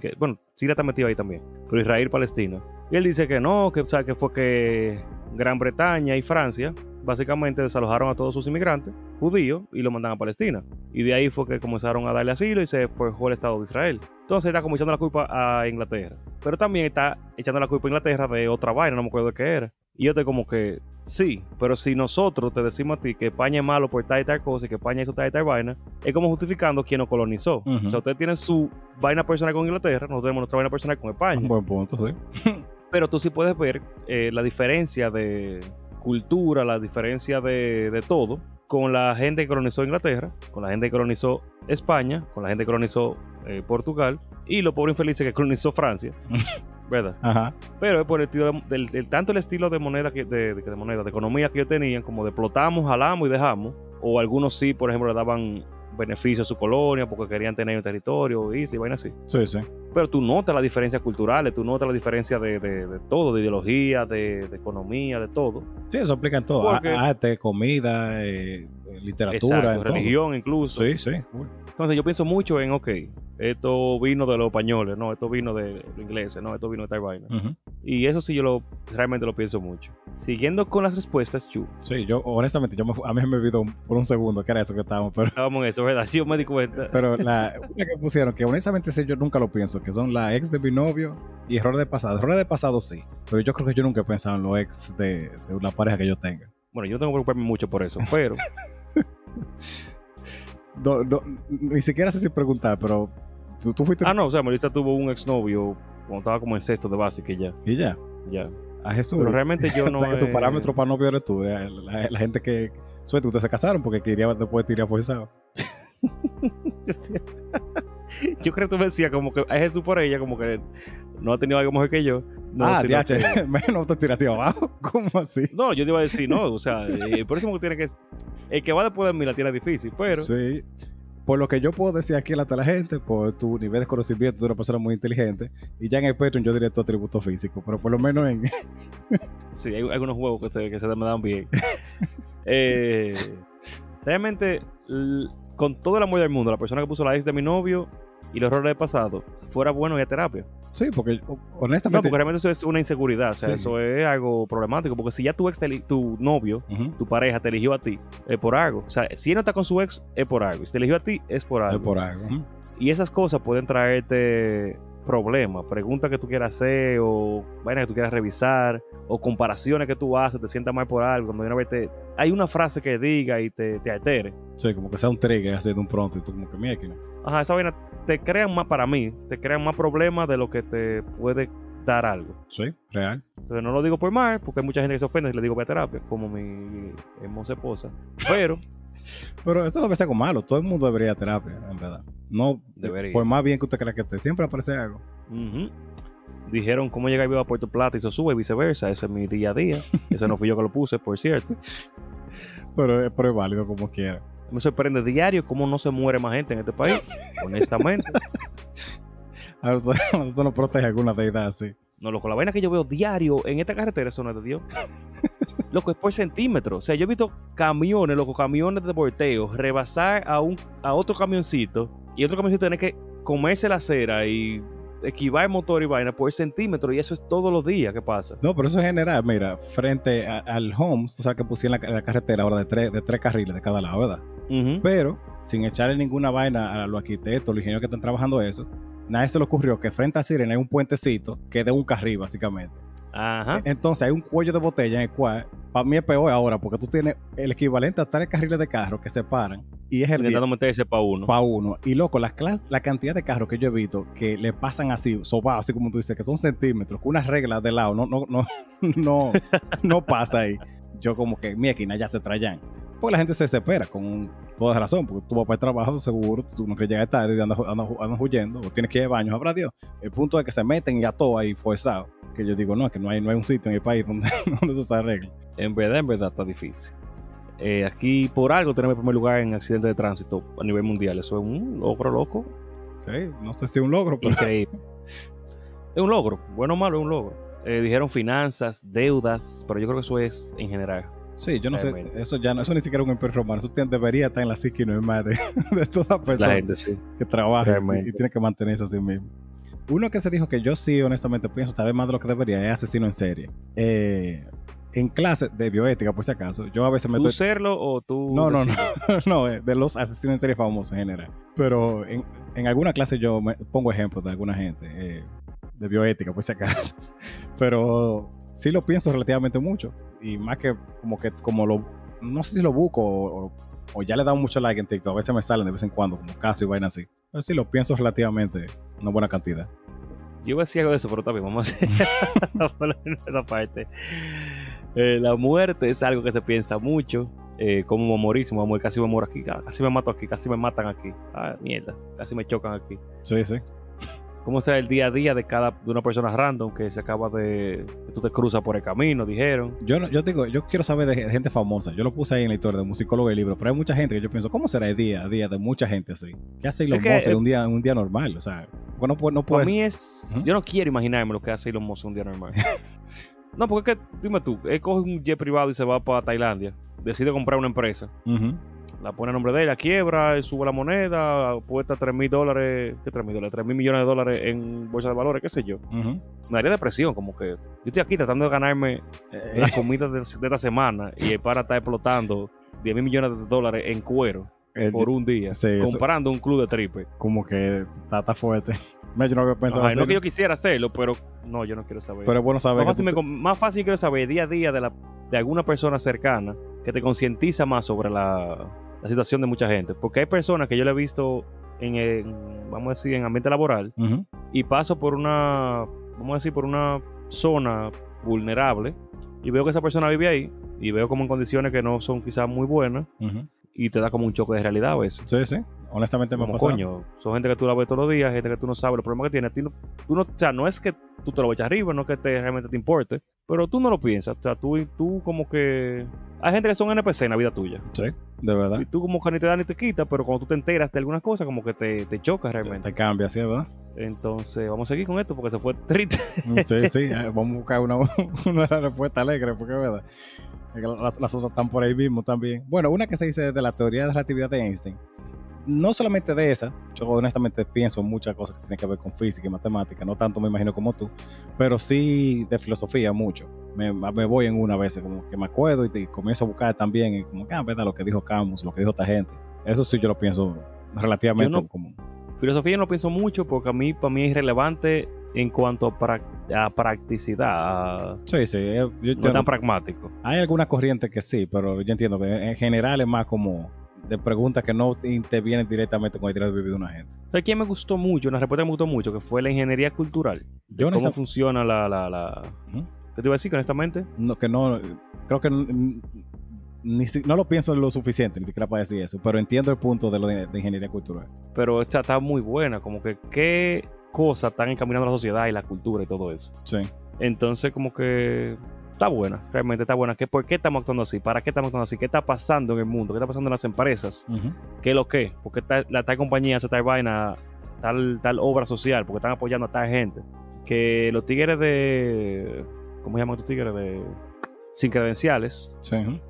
Que, bueno, Siria está metido ahí también, pero Israel, Palestina. Y él dice que no, que, o sea, que fue que Gran Bretaña y Francia básicamente desalojaron a todos sus inmigrantes judíos y lo mandan a Palestina. Y de ahí fue que comenzaron a darle asilo y se forjó el Estado de Israel. Entonces está como echando la culpa a Inglaterra. Pero también está echando la culpa a Inglaterra de otra vaina, no me acuerdo de qué era. Y yo estoy como que, sí, pero si nosotros te decimos a ti que España es malo por tal y tal cosa y que España hizo tal y tal vaina, es como justificando quién nos colonizó. Uh-huh. O sea, ustedes tienen su vaina personal con Inglaterra, nosotros tenemos nuestra vaina personal con España. Un buen punto, sí. Pero tú sí puedes ver la diferencia de cultura, la diferencia de todo, con la gente que colonizó Inglaterra, con la gente que colonizó España, con la gente que colonizó Portugal y los pobres infelices que colonizó Francia. ¿Verdad? Ajá. Pero es por el estilo del tanto el estilo de moneda que, de moneda, de economía que ellos tenían, como de plotamos, jalamos y dejamos. O algunos sí, por ejemplo, le daban beneficios a su colonia porque querían tener un territorio, isla y vaina así. Sí, sí. Pero tú notas las diferencias culturales, tú notas la diferencia de todo, de ideología, de economía, de todo. Sí, eso aplica en todo. Porque... arte, comida, literatura, exacto, en religión todo. Incluso. Sí, sí. Uy. Entonces yo pienso mucho en, ok, esto vino de los españoles, no, esto vino de los ingleses, no, esto vino de tal vaina. Uh-huh. Y eso sí yo realmente lo pienso mucho. Siguiendo con las respuestas, Chu. Sí, yo honestamente, a mí me olvidó por un segundo que era eso que estábamos. Pero, estábamos en eso, ¿verdad? Sí, yo me di cuenta. Pero la que pusieron, que honestamente sí, yo nunca lo pienso, que son la ex de mi novio y error de pasado. Error de pasado sí, pero yo creo que yo nunca he pensado en los ex de la pareja que yo tenga. Bueno, yo no tengo que preocuparme mucho por eso, pero... No, ni siquiera sé si preguntar, pero tú fuiste... Ah, no, o sea, Melissa tuvo un exnovio cuando estaba como en sexto de básica y ya. ¿Y ya? Ya. A Jesús. Pero realmente yo no... O sea, que su parámetro para novio eres tú. La gente que... Suerte, ustedes se casaron porque después te iría forzado. Yo creo que tú me decías como que a Jesús por ella, como que no ha tenido algo mejor que yo. No, DH, que... menos te tiras hacia abajo. ¿Cómo así? No, yo te iba a decir, no, o sea, el próximo que tiene que... El que va después de mí la tiene difícil, pero... Sí, por lo que yo puedo decir aquí a la gente, por tu nivel de conocimiento, tú eres una persona muy inteligente, y ya en el Patreon yo diré tu atributo físico, pero por lo menos en... Sí, hay algunos juegos que se me dan bien. Realmente, con todo el amor del mundo, la persona que puso la ex de mi novio... y los errores del pasado, fuera bueno ir a terapia. Sí, porque honestamente... No, porque realmente eso es una inseguridad, o sea, sí. Eso es algo problemático, porque si ya tu ex, tu novio, uh-huh. tu pareja, te eligió a ti, es por algo. O sea, si él no está con su ex, es por algo. Si te eligió a ti, es por algo. Es por algo. Uh-huh. Y esas cosas pueden traerte problemas, preguntas que tú quieras hacer, o vainas que tú quieras revisar, o comparaciones que tú haces, te sientas mal por algo, cuando una vez te... Hay una frase que diga y te altere. Sí, como que sea un trigger así de un pronto, y tú como que mira que no. Ajá, esa vaina te crean más, para mí, te crean más problemas de lo que te puede dar algo. Sí, real. Entonces no lo digo por mal, porque hay mucha gente que se ofende y le digo voy a terapia, como mi hermosa esposa. Pero... Pero eso lo ves algo malo, todo el mundo debería terapia, en verdad. No, debería. Por más bien que usted crea que esté, siempre aparece algo. Uh-huh. Dijeron cómo llegar vivo a Puerto Plata y se sube y viceversa. Ese es mi día a día. Ese no fui yo que lo puse, por cierto. Pero es válido como quiera. Me sorprende diario cómo no se muere más gente en este país, honestamente. A nosotros nos protege alguna deidad así. No, loco, la vaina que yo veo diario en esta carretera, eso no es de Dios. Loco, es por centímetros. O sea, yo he visto camiones, loco, camiones de volteo, rebasar a otro camioncito y otro camioncito tiene que comerse la acera y esquivar el motor y vaina por centímetros, y eso es todos los días que pasa. No, pero eso es general. Mira, frente al Homes, tú sabes que pusieron la carretera ahora de tres carriles de cada lado, ¿verdad? Uh-huh. Pero sin echarle ninguna vaina a los arquitectos, los ingenieros que están trabajando eso. Nadie se le ocurrió que frente a Sirena hay un puentecito que es de un carril, básicamente. Ajá. Entonces hay un cuello de botella en el cual, para mí es peor ahora, porque tú tienes el equivalente a 3 carriles de carro que se paran y es el intentando meterse para uno. Para uno. Y loco, la cantidad de carros que yo he visto que le pasan así, sobados, así como tú dices, que son centímetros, con unas reglas de lado, no pasa ahí. Yo como que, mi esquina ya se trayan. Porque la gente se desespera, con toda razón, porque tú vas para el trabajo seguro, tú no quieres llegar tarde, andas huyendo, o tienes que ir al baño, habrá Dios. El punto es que se meten y a todo ahí forzado, que yo digo, no, es que no hay un sitio en el país donde eso se arregle. En verdad está difícil. Aquí por algo tenemos el primer lugar en accidentes de tránsito a nivel mundial, eso es un logro loco. Sí, no sé si es un logro, pero... Increíble. Es un logro, bueno o malo, es un logro. Dijeron finanzas, deudas, pero yo creo que eso es en general. Sí, yo no realmente. Sé, eso ya no, eso ni siquiera es un imperio romano, eso debería estar en la psique y no en más de todas personas gente, sí. que trabajan y tienen que mantenerse a sí mismo. Uno que se dijo que yo sí, honestamente, pienso tal vez más de lo que debería, es asesino en serie. En clase de bioética, por si acaso, yo a veces me... ¿Tú estoy... serlo o tú...? No, de los asesinos en serie famosos en general. Pero en alguna clase yo me pongo ejemplos de alguna gente de bioética, por si acaso. Pero sí lo pienso relativamente mucho. Y más que como lo... No sé si lo busco o ya le he dado mucho like en TikTok. A veces me salen de vez en cuando como casos y vainas así. Pero sí lo pienso relativamente una buena cantidad. Yo voy a decir algo de eso, pero también vamos a hacer esa parte. La muerte es algo que se piensa mucho. Como memorismo, amor, casi me muero aquí, casi me mato aquí, casi me matan aquí. Ah, mierda, casi me chocan aquí. Sí, sí. ¿Cómo será el día a día de una persona random que se acaba de... Tú te cruzas por el camino, dijeron. Yo quiero saber de gente famosa. Yo lo puse ahí en la historia de musicólogo y libro. Pero hay mucha gente que yo pienso, ¿cómo será el día a día de mucha gente así? ¿Qué hace Elon Musk un día normal? O sea, no puedes... Para mí es... ¿Mm? Yo no quiero imaginarme lo que hace Elon Musk un día normal. No, porque es que, dime tú, él coge un jet privado y se va para Tailandia. Decide comprar una empresa. Uh-huh. La pone a nombre de él, la quiebra, sube la moneda, apuesta $3,000, ¿qué $3,000? $3,000,000,000 en bolsa de valores, qué sé yo. Uh-huh. Me daría depresión, como que yo estoy aquí tratando de ganarme las comidas de esta semana y el pana está explotando $10,000,000,000 en cuero por un día, sí, comprando un club de tripe. Como que está fuerte. Yo no había pensado no que yo quisiera hacerlo, pero no, yo no quiero saber. Pero es bueno saber. Más fácil quiero saber día a día de alguna persona cercana que te concientiza más sobre la situación de mucha gente, porque hay personas que yo le he visto vamos a decir, en ambiente laboral, uh-huh. y paso por una zona vulnerable y veo que esa persona vive ahí y veo como en condiciones que no son quizás muy buenas, uh-huh. y te da como un choque de realidad a veces. Sí, sí. Honestamente me ha pasado. Coño, son gente que tú la ves todos los días, gente que tú no sabes los problemas que tiene. Tú no, o sea, no es que tú te lo eches arriba, no es que realmente te importe, pero tú no lo piensas. O sea, tú como que... Hay gente que son NPC en la vida tuya. Sí, de verdad. Y tú como que ni te da ni te quita, pero cuando tú te enteras de algunas cosas, como que te chocas realmente. Te cambia, sí, ¿verdad? Entonces, vamos a seguir con esto porque se fue triste. Sí, sí. Vamos a buscar una respuesta alegre, porque es verdad. Las otras están por ahí mismo también. Bueno, una que se dice de la teoría de la relatividad de Einstein. No solamente de esa, yo honestamente pienso en muchas cosas que tienen que ver con física y matemática, no tanto me imagino como tú, pero sí de filosofía mucho. Me voy en una vez, como que me acuerdo y comienzo a buscar también, y como que, verdad, lo que dijo Camus, lo que dijo esta gente. Eso sí yo lo pienso relativamente común. Filosofía no pienso mucho porque para mí es irrelevante en cuanto a practicidad. Sí, sí. Yo no es tan pragmático. Hay algunas corrientes que sí, pero yo entiendo que en general es más como... de preguntas que no intervienen directamente con el estilo de vivir de una gente. ¿Sabes quién me gustó mucho? Una respuesta que me gustó mucho, que fue la ingeniería cultural. ¿Cómo funciona la... ¿Mm? ¿Qué te iba a decir, honestamente? Creo que no lo pienso lo suficiente, ni siquiera para decir eso, pero entiendo el punto de lo de ingeniería cultural. Pero esta está muy buena, como que qué cosas están encaminando la sociedad y la cultura y todo eso. Sí. Entonces, como que... Está buena, realmente está buena. ¿Por qué estamos actuando así? ¿Para qué estamos actuando así? ¿Qué está pasando en el mundo? ¿Qué está pasando en las empresas? Uh-huh. ¿Qué es lo que? ¿Por qué tal compañía hace tal vaina, tal obra social? ¿Por qué están apoyando a tal gente? Que los tigres de... ¿Cómo se llaman estos tigres? Sin credenciales. Sí. Uh-huh.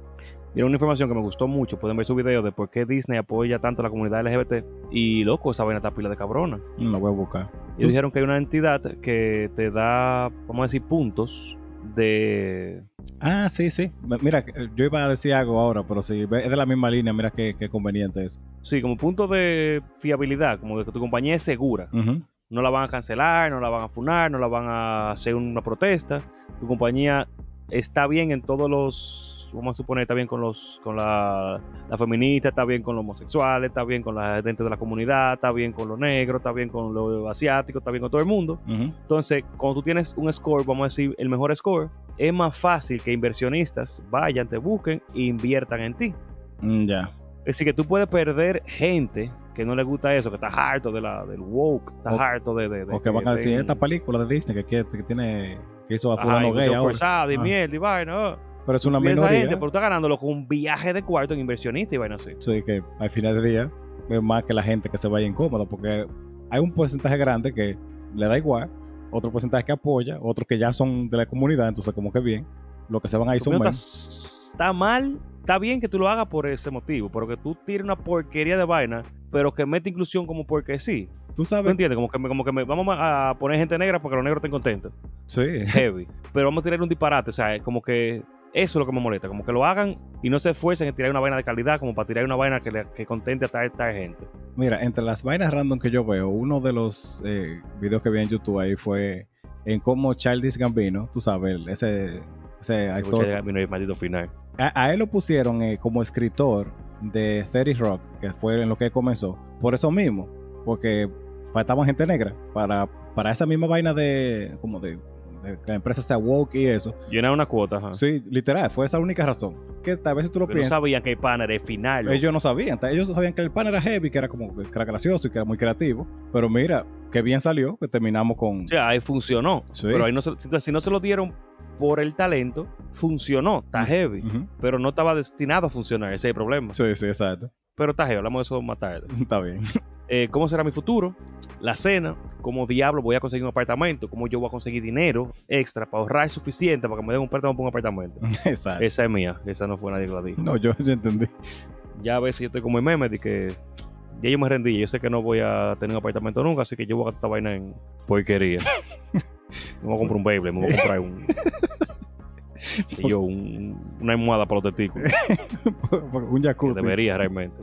Dieron una información que me gustó mucho. Pueden ver su video de por qué Disney apoya tanto a la comunidad LGBT. Y, loco, esa vaina está pila de cabrona. La voy a buscar. Y dijeron que hay una entidad que te da, vamos a decir, puntos... de... Ah, sí, sí. Mira, yo iba a decir algo ahora, pero sí, es de la misma línea, mira qué conveniente es. Sí, como punto de fiabilidad, como de que tu compañía es segura. Uh-huh. No la van a cancelar, no la van a funar, no la van a hacer una protesta. Tu compañía está bien en todos los... Vamos a suponer, está bien con la feminista, está bien con los homosexuales, está bien con la gente de la comunidad, está bien con los negros, está bien con los asiáticos, está bien con todo el mundo. Uh-huh. Entonces, cuando tú tienes un score, vamos a decir, el mejor score, es más fácil que inversionistas vayan, te busquen e inviertan en ti. Ya. Es decir, que tú puedes perder gente que no le gusta eso, que está harto del woke, está harto de... O que van a decir, esta película de Disney que tiene... que hizo a fulano gay ahora. Forzada y mierda y vaina, pero es una minoría. Esa gente, pero está ganándolo con un viaje de cuarto en inversionista y vaina así. Sí, que al final del día es más que la gente que se vaya incómoda, porque hay un porcentaje grande que le da igual otro porcentaje que apoya, otros que ya son de la comunidad, entonces como que bien, lo que se van ahí son menos. Está mal, está bien que tú lo hagas por ese motivo, pero que tú tires una porquería de vaina, pero que mete inclusión como porque sí. ¿Tú sabes? ¿Me entiendes? Como que vamos a poner gente negra para que los negros estén contentos. Sí. Heavy. Pero vamos a tirar un disparate, o sea, como que... Eso es lo que me molesta, como que lo hagan y no se esfuercen en tirar una vaina de calidad como para tirar una vaina que contente a esta gente. Mira, entre las vainas random que yo veo, uno de los videos que vi en YouTube ahí fue en cómo Childish Gambino, tú sabes, ese actor... Childish Gambino es maldito final. A él lo pusieron como escritor de 30 Rock, que fue en lo que comenzó, por eso mismo, porque faltaban gente negra para esa misma vaina de... como de que la empresa sea woke y eso. Llenar una cuota, ajá. Sí, literal, fue esa la única razón. Que tal vez si tú lo piensas. No sabían que el pan era el final. Ellos no sabían. Ellos sabían que el pan era heavy, que era como que era gracioso y que era muy creativo. Pero mira, qué bien salió, que terminamos con. O sea, ahí funcionó. Sí. Pero ahí no se, entonces, si no se lo dieron por el talento, funcionó. Está heavy. Uh-huh. Pero no estaba destinado a funcionar. Ese es el problema. Sí, sí, exacto. Pero está heavy, hablamos de eso más tarde. Está bien. ¿Cómo será mi futuro? La cena, ¿cómo diablo voy a conseguir un apartamento? ¿Cómo yo voy a conseguir dinero extra para ahorrar suficiente para que me den un préstamo para un apartamento? Exacto. Esa es mía, esa no fue nadie que la dijo. No, yo entendí. Ya a veces yo estoy como el meme de que ya yo me rendí, yo sé que no voy a tener un apartamento nunca, así que yo voy a gastar esta vaina en porquería. Me voy a comprar un Beyblade, me voy a comprar un... Y yo, una almohada para los testículos. Un jacuzzi. Que debería realmente.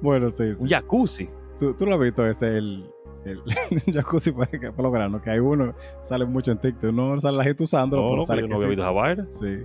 Bueno, sí, sí. Un jacuzzi. ¿Tú lo has visto? Es el jacuzzi para los granos, que hay uno, sale mucho en TikTok, no sale la gente usándolo, no, pero sale que no había visto esa vaina. Sí.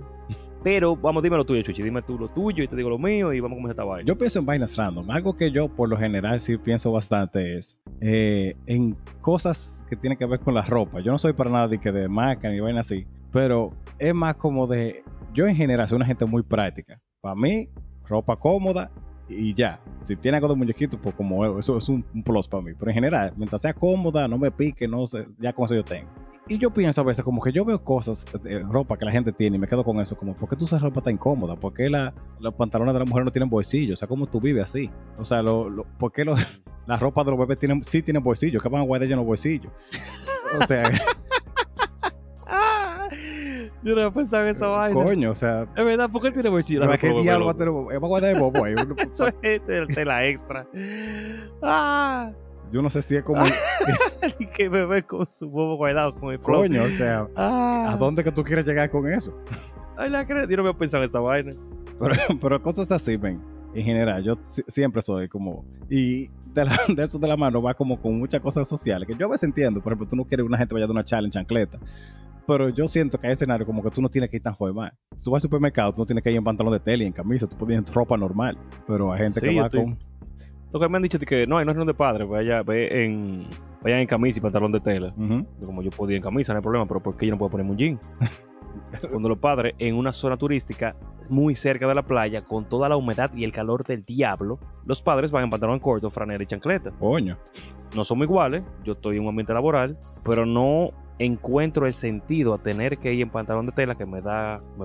Pero vamos, dime lo tuyo, Chuchi, dime tú lo tuyo y te digo lo mío y vamos a comenzar esta vaina. Yo pienso en vainas random, algo que yo por lo general sí pienso bastante es en cosas que tienen que ver con la ropa. Yo no soy para nada de que de marca ni vaina así, pero es más como de, yo en general soy una gente muy práctica. Para mí, ropa cómoda y ya. Si tiene algo de muñequito, pues como eso es un plus para mí. Pero en general, mientras sea cómoda, no me pique, no sé, ya con eso yo tengo. Y yo pienso a veces como que yo veo cosas, ropa que la gente tiene y me quedo con eso, como, ¿por qué tú usas ropa tan incómoda? ¿Por qué los pantalones de la mujer no tienen bolsillos? O sea, ¿cómo tú vives así? O sea, ¿por qué la ropa de los bebés sí tienen bolsillos? ¿Qué van a guardar ellos en los bolsillos? O sea... Yo no había pensado en esa vaina. Coño, o sea... Es verdad, ¿por qué tiene bolsillo? ¿Qué diablo va a tener bobo? Va a guardar el bobo ahí. Eso es de la extra. Ah. Yo no sé si es como... Ni que bebé con su bobo guardado con el flow. Coño, o sea... Ah. ¿A dónde que tú quieres llegar con eso? Ay, la crees. Yo no había pensado en esa vaina. Pero cosas así, ven. En general, yo siempre soy como... Y... de eso de la mano va como con muchas cosas sociales que yo a veces entiendo. Por ejemplo, tú no quieres que una gente vaya de una charla en chancleta, pero yo siento que hay escenario como que tú no tienes que ir tan formal. Si tú vas al supermercado, tú no tienes que ir en pantalón de tela y en camisa, tú puedes ir en ropa normal, pero hay gente que va con... Lo que me han dicho es que no, hay no es reunión de padres, vayan en camisa y pantalón de tela. Uh-huh. Como yo podía ir en camisa, no hay problema, pero ¿por qué yo no puedo ponerme un jean? Cuando los padres en una zona turística muy cerca de la playa, con toda la humedad y el calor del diablo, los padres van en pantalón corto, franela y chancleta. Coño. No somos iguales, yo estoy en un ambiente laboral, pero no encuentro el sentido a tener que ir en pantalón de tela que me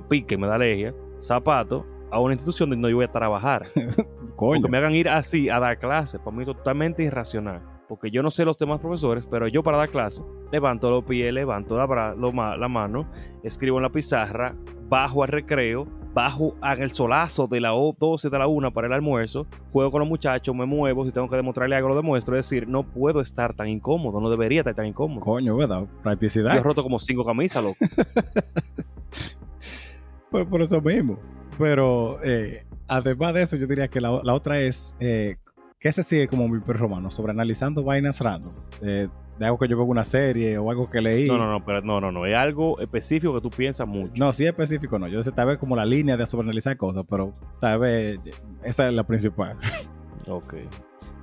pique, me da alergia, zapato, a una institución donde yo voy a trabajar. Coño. Porque me hagan ir así a dar clases, para mí es totalmente irracional. Porque yo no sé los demás profesores, pero yo para dar clases levanto los pies, levanto la mano, escribo en la pizarra, bajo al recreo, bajo al solazo de la 12 de la 1 para el almuerzo, juego con los muchachos, me muevo, si tengo que demostrarle algo lo demuestro, es decir, no puedo estar tan incómodo, no debería estar tan incómodo. Coño, ¿verdad? Practicidad. Yo he roto como 5 camisas, loco. Pues por eso mismo. Pero además de eso, yo diría que la otra es que se sigue como mi perro romano, sobreanalizando vainas random. De algo que yo veo en una serie o algo que leí. No, pero no. Es algo específico que tú piensas mucho. No, sí específico no. Yo sé tal vez como la línea de sobreanalizar cosas, pero tal vez esa es la principal. Ok.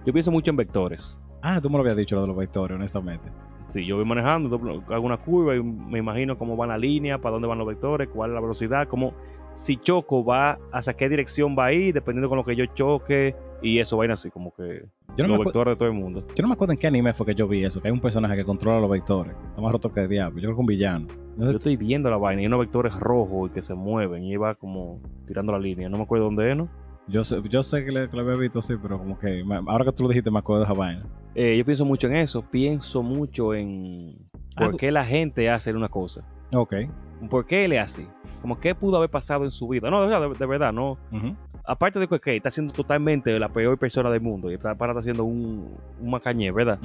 Yo pienso mucho en vectores. Ah, tú me lo habías dicho lo de los vectores, honestamente. Sí, yo voy manejando, hago una curva y me imagino cómo va la línea, para dónde van los vectores, cuál es la velocidad, cómo si choco va, hacia qué dirección va a ir, dependiendo con lo que yo choque. Y eso vaina así, como que yo no los vectores de todo el mundo. Yo no me acuerdo en qué anime fue que yo vi eso, que hay un personaje que controla los vectores. Está más roto que el diablo. Yo creo que un villano. No sé, yo estoy viendo la vaina y hay unos vectores rojos y que se mueven y va como tirando la línea. No me acuerdo dónde es, ¿no? Yo sé que lo había visto, sí, pero como que ahora que tú lo dijiste me acuerdo de esa vaina. Yo pienso mucho en eso. Pienso mucho en ¿Por qué la gente hace una cosa? Ok. ¿Por qué él es así? Como qué pudo haber pasado en su vida. No, o sea, de verdad, no. Uh-huh. Aparte de que está siendo totalmente la peor persona del mundo y está siendo un macañé, ¿verdad?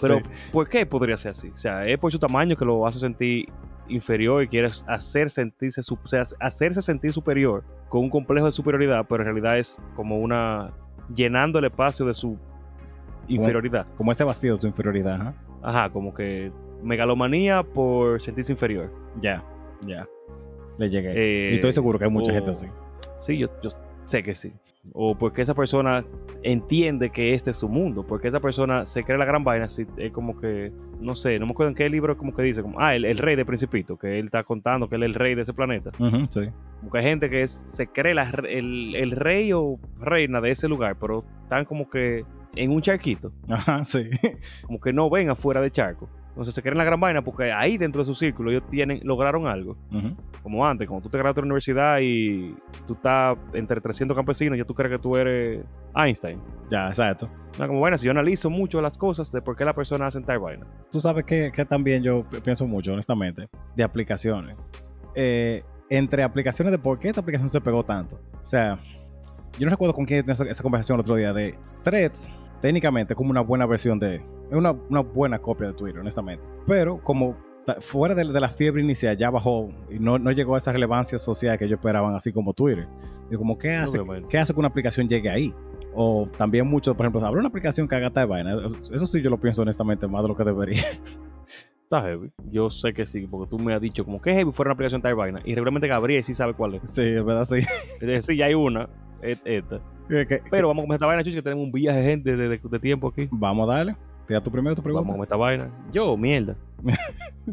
Pero, sí. ¿Por qué podría ser así? O sea, es por su tamaño que lo hace sentir inferior y quiere hacerse sentir superior con un complejo de superioridad, pero en realidad es como una... llenando el espacio de su inferioridad. Como ese vacío de su inferioridad, ¿eh? Ajá, como que megalomanía por sentirse inferior. Ya. Le llegué. Y estoy seguro que hay mucha gente así. Sí, yo sé que sí. O porque esa persona entiende que este es su mundo, porque esa persona se cree la gran vaina, así, es como que, no sé, no me acuerdo en qué libro como que dice, como, el rey de Principito, que él está contando que él es el rey de ese planeta. Uh-huh, sí. Como que hay gente que se cree el rey o reina de ese lugar, pero están como que en un charquito. Ajá, sí. Como que no ven afuera de charco. Entonces se creen la gran vaina porque ahí dentro de su círculo ellos lograron algo. Uh-huh. Como antes, cuando tú te graduaste de la universidad y tú estás entre 300 campesinos, ya tú crees que tú eres Einstein. Ya, exacto. No, como vaina, si yo analizo mucho las cosas de por qué las personas hacen tal vaina. Tú sabes que también yo pienso mucho, honestamente, de aplicaciones. Entre aplicaciones de por qué esta aplicación se pegó tanto. O sea, yo no recuerdo con quién tenía esa conversación el otro día de Threads. Técnicamente, como una buena versión de... Es una buena copia de Twitter, honestamente. Pero como fuera de la fiebre inicial, ya bajó y no llegó a esa relevancia social que ellos esperaban, así como Twitter. Y como, ¿qué hace que una aplicación llegue ahí? O también muchos, por ejemplo, habrá una aplicación que haga tal vaina. Eso sí yo lo pienso honestamente más de lo que debería. Está heavy. Yo sé que sí, porque tú me has dicho como que heavy fuera una aplicación tal vaina. Y regularmente Gabriel sí sabe cuál es. Sí, es verdad, sí. Sí, ya hay una. Esta. Pero vamos a comenzar esta vaina, Chuchi, que tenemos un viaje gente de tiempo aquí. Vamos a darle. ¿Tira tú primero tu pregunta? Vamos a esta vaina. Yo, mierda.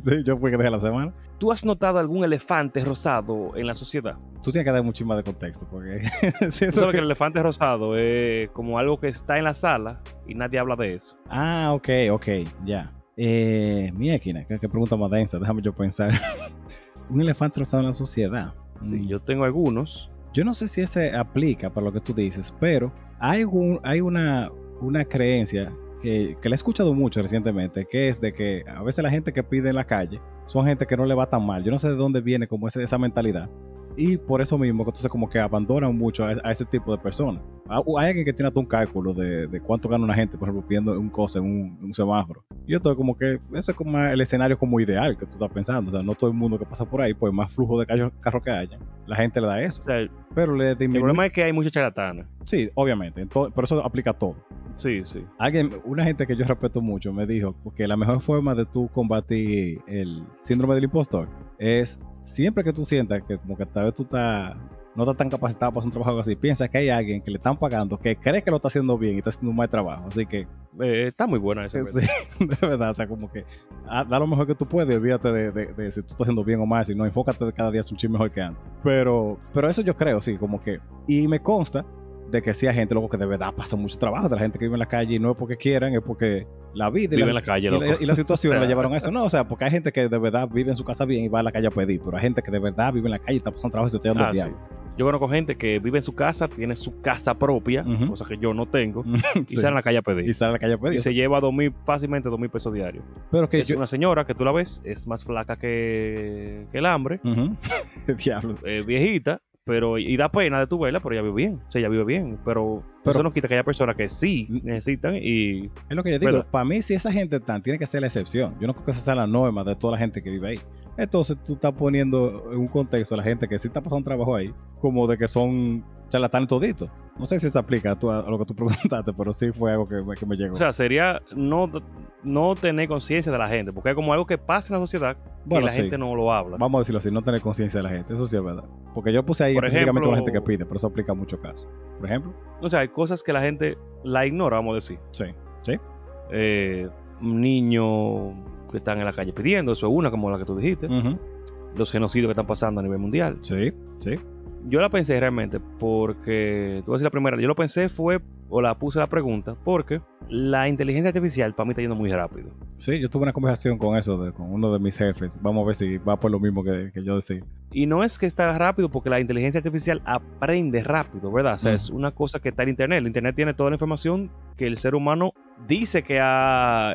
Sí, yo fui que dejé la semana. ¿Tú has notado algún elefante rosado en la sociedad? Tú tienes que dar muchísimo de contexto porque... Tú sabes que el elefante rosado es como algo que está en la sala y nadie habla de eso. Ah, ok, ya. Mira, Kina, qué pregunta más densa. Déjame yo pensar. Un elefante rosado en la sociedad. Sí, yo tengo algunos. Yo no sé si ese aplica para lo que tú dices, pero hay una creencia que la he escuchado mucho recientemente, que es de que a veces la gente que pide en la calle son gente que no le va tan mal. Yo no sé de dónde viene como esa mentalidad. Y por eso mismo, entonces como que abandonan mucho a ese tipo de personas. Hay alguien que tiene hasta un cálculo de cuánto gana una gente, por ejemplo, pidiendo un cosa en un semáforo. Y yo estoy como que, eso es como el escenario como ideal que tú estás pensando. O sea, no todo el mundo que pasa por ahí, pues más flujo de carro que haya, la gente le da eso. O sea, pero el problema es que hay muchos charlatanes. Sí, obviamente. Pero eso aplica a todo. Sí. Una gente que yo respeto mucho me dijo que la mejor forma de tú combatir el síndrome del impostor es... Siempre que tú sientas que como que tal vez tú no estás tan capacitado para hacer un trabajo así, piensa que hay alguien que le están pagando que cree que lo está haciendo bien y está haciendo un mal trabajo. Así que... está muy buena esa. Sí, de verdad. O sea, como que da lo mejor que tú puedes y olvídate de si tú estás haciendo bien o mal. Si no, enfócate cada día a hacer un chin mejor que antes. Pero eso yo creo, sí, como que... Y me consta de que sí hay gente, loco, que de verdad pasa mucho trabajo. De la gente que vive en la calle y no es porque quieran, es porque... La vida y la situación, o sea, la llevaron a eso. No, o sea, porque hay gente que de verdad vive en su casa bien y va a la calle a pedir, pero hay gente que de verdad vive en la calle y está pasando trabajo y se está dando diario. Sí. Yo conozco gente que vive en su casa, tiene su casa propia, uh-huh, cosa que yo no tengo, sí, y sale a la calle a pedir. Y se lleva fácilmente 2,000 pesos diarios. Pero que es una señora que tú la ves, es más flaca que el hambre. Uh-huh. Diablo. Viejita. Pero, y da pena de tu vela, pero ella vive bien. O sea, ella vive bien. Pero eso no quita que haya personas que sí necesitan y... Es lo que yo digo. ¿Verdad? Para mí, si esa gente tiene que ser la excepción. Yo no creo que esa sea la norma de toda la gente que vive ahí. Entonces, tú estás poniendo en un contexto a la gente que sí está pasando un trabajo ahí, como de que son charlatanes toditos. No sé si se aplica a lo que tú preguntaste, pero sí fue algo que me llegó. O sea, sería no tener conciencia de la gente, porque es como algo que pasa en la sociedad y bueno, la gente no lo habla. Vamos a decirlo así, no tener conciencia de la gente, eso sí es verdad. Porque yo puse ahí específicamente a la gente que pide, pero eso aplica a muchos casos. Por ejemplo. O sea, hay cosas que la gente la ignora, vamos a decir. Sí. Niños que están en la calle pidiendo, eso es una como la que tú dijiste. Uh-huh. Los genocidios que están pasando a nivel mundial. Sí. Yo la pensé realmente porque, tú vas a decir la primera, yo lo pensé puse la pregunta porque la inteligencia artificial para mí está yendo muy rápido. Sí, yo tuve una conversación con eso, con uno de mis jefes. Vamos a ver si va por lo mismo que yo decía. Y no es que está rápido porque la inteligencia artificial aprende rápido, ¿verdad? O sea, es una cosa que está en internet. El internet tiene toda la información que el ser humano dice que ha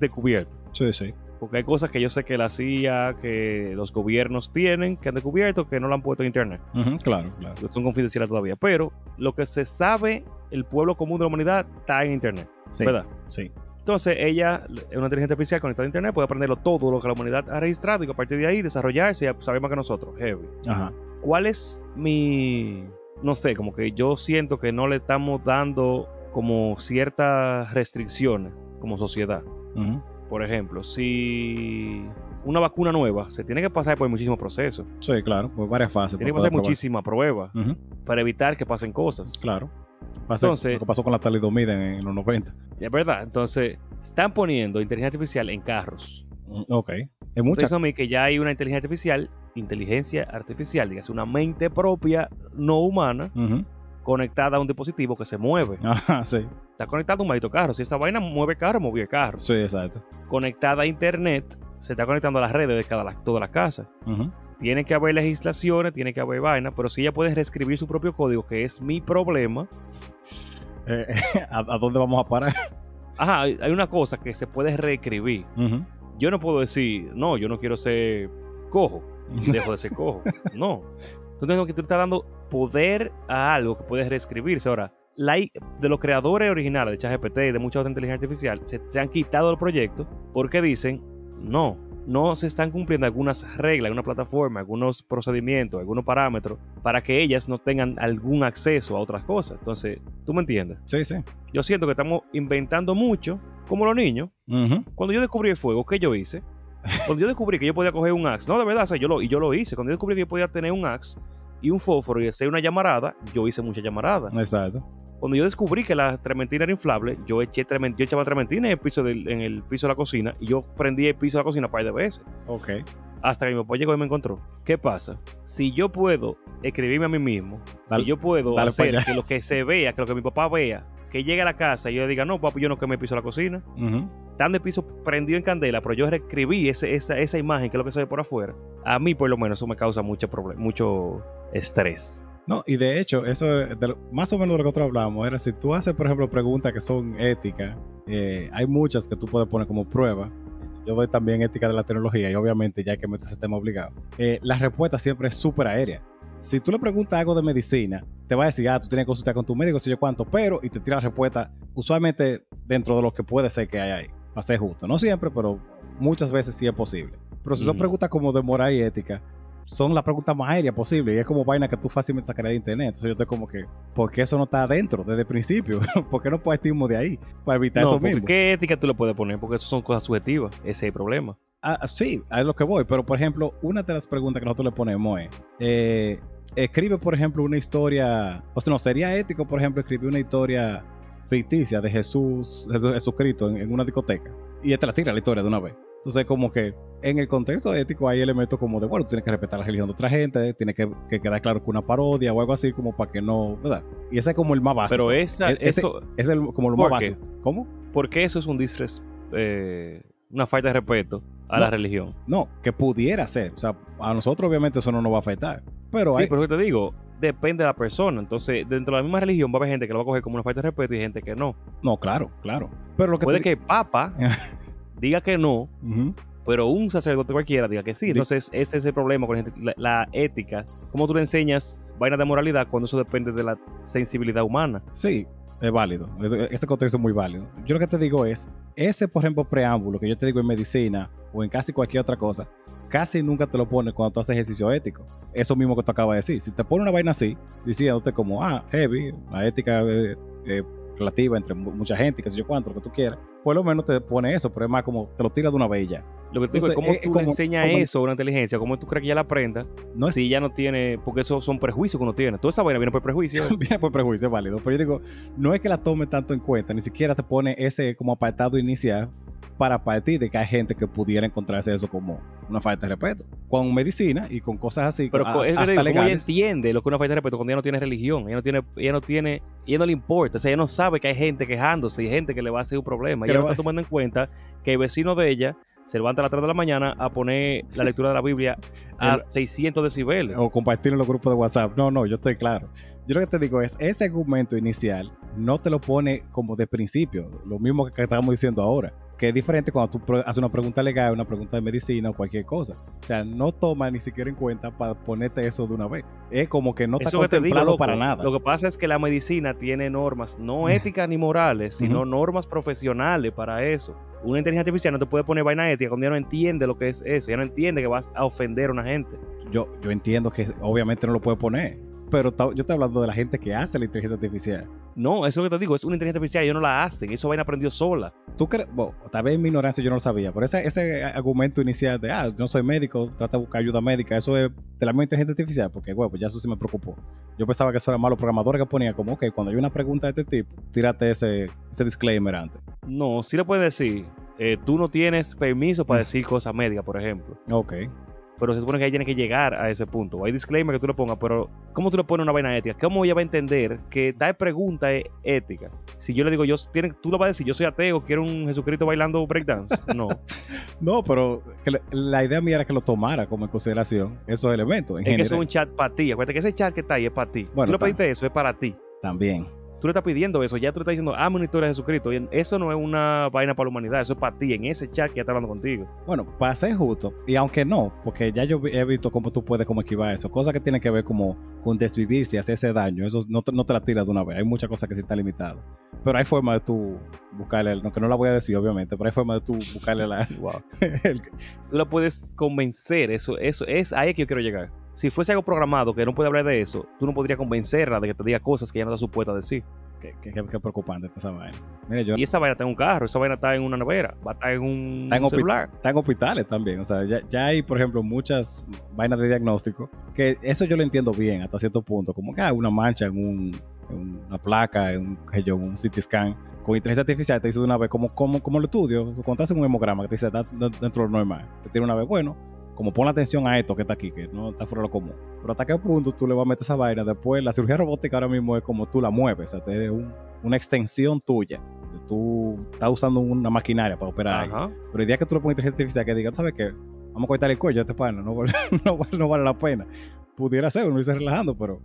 descubierto. Sí. Porque hay cosas que yo sé que la CIA, que los gobiernos tienen, que han descubierto, que no la han puesto en internet. Uh-huh, claro, claro. Son confidenciales todavía. Pero lo que se sabe, el pueblo común de la humanidad, está en internet. Sí, ¿verdad? Sí. Entonces ella, una inteligencia artificial conectada a internet, puede aprenderlo todo lo que la humanidad ha registrado y a partir de ahí desarrollarse y saber más que nosotros. Heavy. Ajá. ¿Cuál es mi...? No sé, como que yo siento que no le estamos dando como ciertas restricciones como sociedad. Uh-huh. Por ejemplo, si una vacuna nueva se tiene que pasar por muchísimos procesos. Sí, claro, por varias fases. Tiene que pasar muchísimas pruebas, uh-huh, para evitar que pasen cosas. Claro. Entonces, lo que pasó con la talidomida en los 90. Es verdad. Entonces, están poniendo inteligencia artificial en carros. Ok. Es mucha. Entonces, a mí que ya hay una inteligencia artificial, digamos, una mente propia no humana, uh-huh, conectada a un dispositivo que se mueve. Ajá, sí. Está conectada a un maldito carro. Si esa vaina mueve el carro, movió el carro. Sí, exacto. Conectada a internet, se está conectando a las redes de todas las casas. Uh-huh. Tiene que haber legislaciones, tiene que haber vainas, pero si ella puede reescribir su propio código, que es mi problema. ¿A dónde vamos a parar? Ajá, hay una cosa que se puede reescribir. Uh-huh. Yo no puedo decir, no, yo no quiero ser cojo, dejo de ser cojo. No. Entonces, tú estás dando poder a algo que puede reescribirse. Ahora, de los creadores originales de ChatGPT y de mucha otra inteligencia artificial, se han quitado del proyecto porque dicen, no se están cumpliendo algunas reglas, alguna plataforma, algunos procedimientos, algunos parámetros para que ellas no tengan algún acceso a otras cosas. Entonces, ¿tú me entiendes? Sí, sí. Yo siento que estamos inventando mucho, como los niños. Uh-huh. Cuando yo descubrí el fuego, ¿qué yo hice? Cuando yo descubrí que yo podía coger un axe, no, de verdad, o sea, yo lo hice. Cuando yo descubrí que yo podía tener un axe y un fósforo y hacer una llamarada, yo hice muchas llamaradas. Exacto. Cuando yo descubrí que la trementina era inflable, yo echaba trementina en el piso de la cocina y yo prendí el piso de la cocina un par de veces. Ok. Hasta que mi papá llegó y me encontró. ¿Qué pasa? Si yo puedo escribirme a mí mismo, si yo puedo hacer que lo que se vea, que lo que mi papá vea, que llegue a la casa y yo le diga, no, papi, yo no quemé el piso de la cocina. Uh-huh. Estando el piso prendido en candela, pero yo reescribí esa imagen, que es lo que se ve por afuera. A mí, por lo menos, eso me causa mucho estrés. No, y de hecho, eso más o menos de lo que nosotros hablamos era, si tú haces, por ejemplo, preguntas que son éticas, hay muchas que tú puedes poner como prueba. Yo doy también ética de la tecnología y obviamente ya que metes ese tema obligado. La respuesta siempre es súper aérea. Si tú le preguntas algo de medicina, te va a decir, tú tienes que consultar con tu médico, sé yo cuánto, pero, y te tira la respuesta usualmente dentro de lo que puede ser que haya ahí. Para ser justo. No siempre, pero muchas veces sí es posible. Pero si son preguntas como de moral y ética, son las preguntas más aéreas posibles y es como vaina que tú fácilmente sacarías de internet. Entonces yo estoy como que, ¿por qué eso no está adentro desde el principio? ¿Por qué no partimos de ahí para evitar eso mismo? ¿Qué ética tú le puedes poner? Porque eso son cosas subjetivas. Ese es el problema. Ah, sí, a lo que voy. Pero, por ejemplo, una de las preguntas que nosotros le ponemos es escribe, por ejemplo, una historia... O sea, no, sería ético, por ejemplo, escribir una historia ficticia de Jesucristo en una discoteca. Y te la tira la historia de una vez. Entonces, como que en el contexto ético hay elementos como de, bueno, tú tienes que respetar la religión de otra gente, tiene que quedar claro que una parodia o algo así, como para que no, ¿verdad? Y ese es como el más básico. Pero como lo más básico. ¿Cómo? Porque eso es un una falta de respeto a la religión. No, que pudiera ser. O sea, a nosotros obviamente eso no nos va a afectar. Pero sí, pero yo te digo, depende de la persona. Entonces, dentro de la misma religión va a haber gente que lo va a coger como una falta de respeto y gente que no. No, claro, claro. Pero lo que puede que Papa diga que no, uh-huh, pero un sacerdote cualquiera diga que sí. Entonces, ese es el problema con la ética. ¿Cómo tú le enseñas vainas de moralidad cuando eso depende de la sensibilidad humana? Sí, es válido. Ese contexto es muy válido. Yo lo que te digo es, ese, por ejemplo, preámbulo que yo te digo en medicina o en casi cualquier otra cosa, casi nunca te lo pones cuando tú haces ejercicio ético. Eso mismo que tú acabas de decir. Si te pone una vaina así, diciéndote como, heavy, la ética... relativa entre mucha gente, qué sé yo cuánto, lo que tú quieras, por lo menos te pone eso, pero es más como te lo tiras de una vez y ya. Lo que te digo es cómo tú le enseñas eso a una inteligencia, cómo tú crees que ya la aprenda, no si ya no tiene, porque esos son prejuicios que uno tiene. Toda esa vaina viene por prejuicio. Viene por prejuicio, es válido. Pero yo digo, no es que la tome tanto en cuenta, ni siquiera te pone ese como apartado inicial para partir de que hay gente que pudiera encontrarse eso como una falta de respeto. Con medicina y con cosas así, pero hasta legales. Pero ella entiende lo que es una falta de respeto cuando ella no tiene religión, ella no le importa, o sea, ella no sabe que hay gente quejándose y gente que le va a hacer un problema. Ella no está tomando en cuenta que el vecino de ella se levanta a las 3 de la mañana a poner la lectura de la Biblia a 600 decibeles. O compartirlo en los grupos de WhatsApp. No, yo estoy claro. Yo lo que te digo es, ese argumento inicial no te lo pone como de principio, lo mismo que estamos diciendo ahora, que es diferente cuando tú haces una pregunta legal, una pregunta de medicina o cualquier cosa. O sea, no toma ni siquiera en cuenta para ponerte eso de una vez. Es como que no está contemplado, digo, para nada. Lo que pasa es que la medicina tiene normas, no éticas ni morales, sino normas profesionales para eso. Una inteligencia artificial no te puede poner vaina ética cuando ya no entiende lo que es eso, ya no entiende que vas a ofender a una gente. Yo entiendo que obviamente no lo puede poner, pero yo estoy hablando de la gente que hace la inteligencia artificial. No, eso es lo que te digo, es una inteligencia artificial, ellos no la hacen, eso vaina aprendió sola. ¿Tú crees? Bueno, tal vez en mi ignorancia yo no lo sabía, pero ese argumento inicial de, no soy médico, trata de buscar ayuda médica, eso es de la misma inteligencia artificial, porque, bueno, pues ya eso sí me preocupó. Yo pensaba que eso era malo, programadores que ponían como, ok, cuando hay una pregunta de este tipo, tírate ese disclaimer antes. No, sí le pueden decir, tú no tienes permiso para decir cosas médicas, por ejemplo. Ok. Pero se supone que ahí tiene que llegar a ese punto. Hay disclaimer que tú le pongas, pero ¿cómo tú le pones una vaina ética? ¿Cómo ella va a entender que tal pregunta es ética? Si yo le digo, tú lo vas a decir, yo soy ateo, quiero un Jesucristo bailando breakdance. No. No, pero la idea mía era que lo tomara como en consideración esos elementos. En es general. Que eso es un chat para ti. Acuérdate que ese chat que está ahí es para ti. Bueno, tú le pediste eso, es para ti. También. Tú le estás pidiendo eso, ya tú le estás diciendo, hazme una historia de Jesucristo. Y eso no es una vaina para la humanidad, eso es para ti, en ese chat que ya está hablando contigo. Bueno, para ser justo, y aunque no, porque ya yo he visto cómo tú puedes como esquivar eso, cosas que tienen que ver como con desvivirse y hacerse daño, eso no te la tiras de una vez, hay muchas cosas que sí están limitadas. Pero hay forma de tú buscarle, que no la voy a decir obviamente, pero hay forma de tú buscarle la... Wow. Tú la puedes convencer, eso es ahí que yo quiero llegar. Si fuese algo programado que no puede hablar de eso, tú no podrías convencerla de que te diga cosas que ella no está supuesta a decir. Qué preocupante está esa vaina. Mira, y esa vaina está en un carro, esa vaina está en una nevera, va a estar en un celular. Está en hospitales también. O sea, ya hay, por ejemplo, muchas vainas de diagnóstico que eso yo lo entiendo bien hasta cierto punto. Como que hay una mancha en una placa, en un CT scan. Con inteligencia artificial te dice de una vez, como lo estudio, cuando te hacen un hemograma que te dice, está dentro de lo normal. Te tiene una vez, bueno, como pon atención a esto que está aquí, que no está fuera de lo común. Pero hasta qué punto tú le vas a meter esa vaina. Después, la cirugía robótica ahora mismo es como tú la mueves. O sea, es una extensión tuya. Tú estás usando una maquinaria para operar. Ajá. Ahí. Pero el día que tú le pones inteligencia artificial que diga, ¿tú sabes qué? Vamos a cortar el cuello a este pana. No vale la pena. Pudiera ser, uno irse relajando, pero...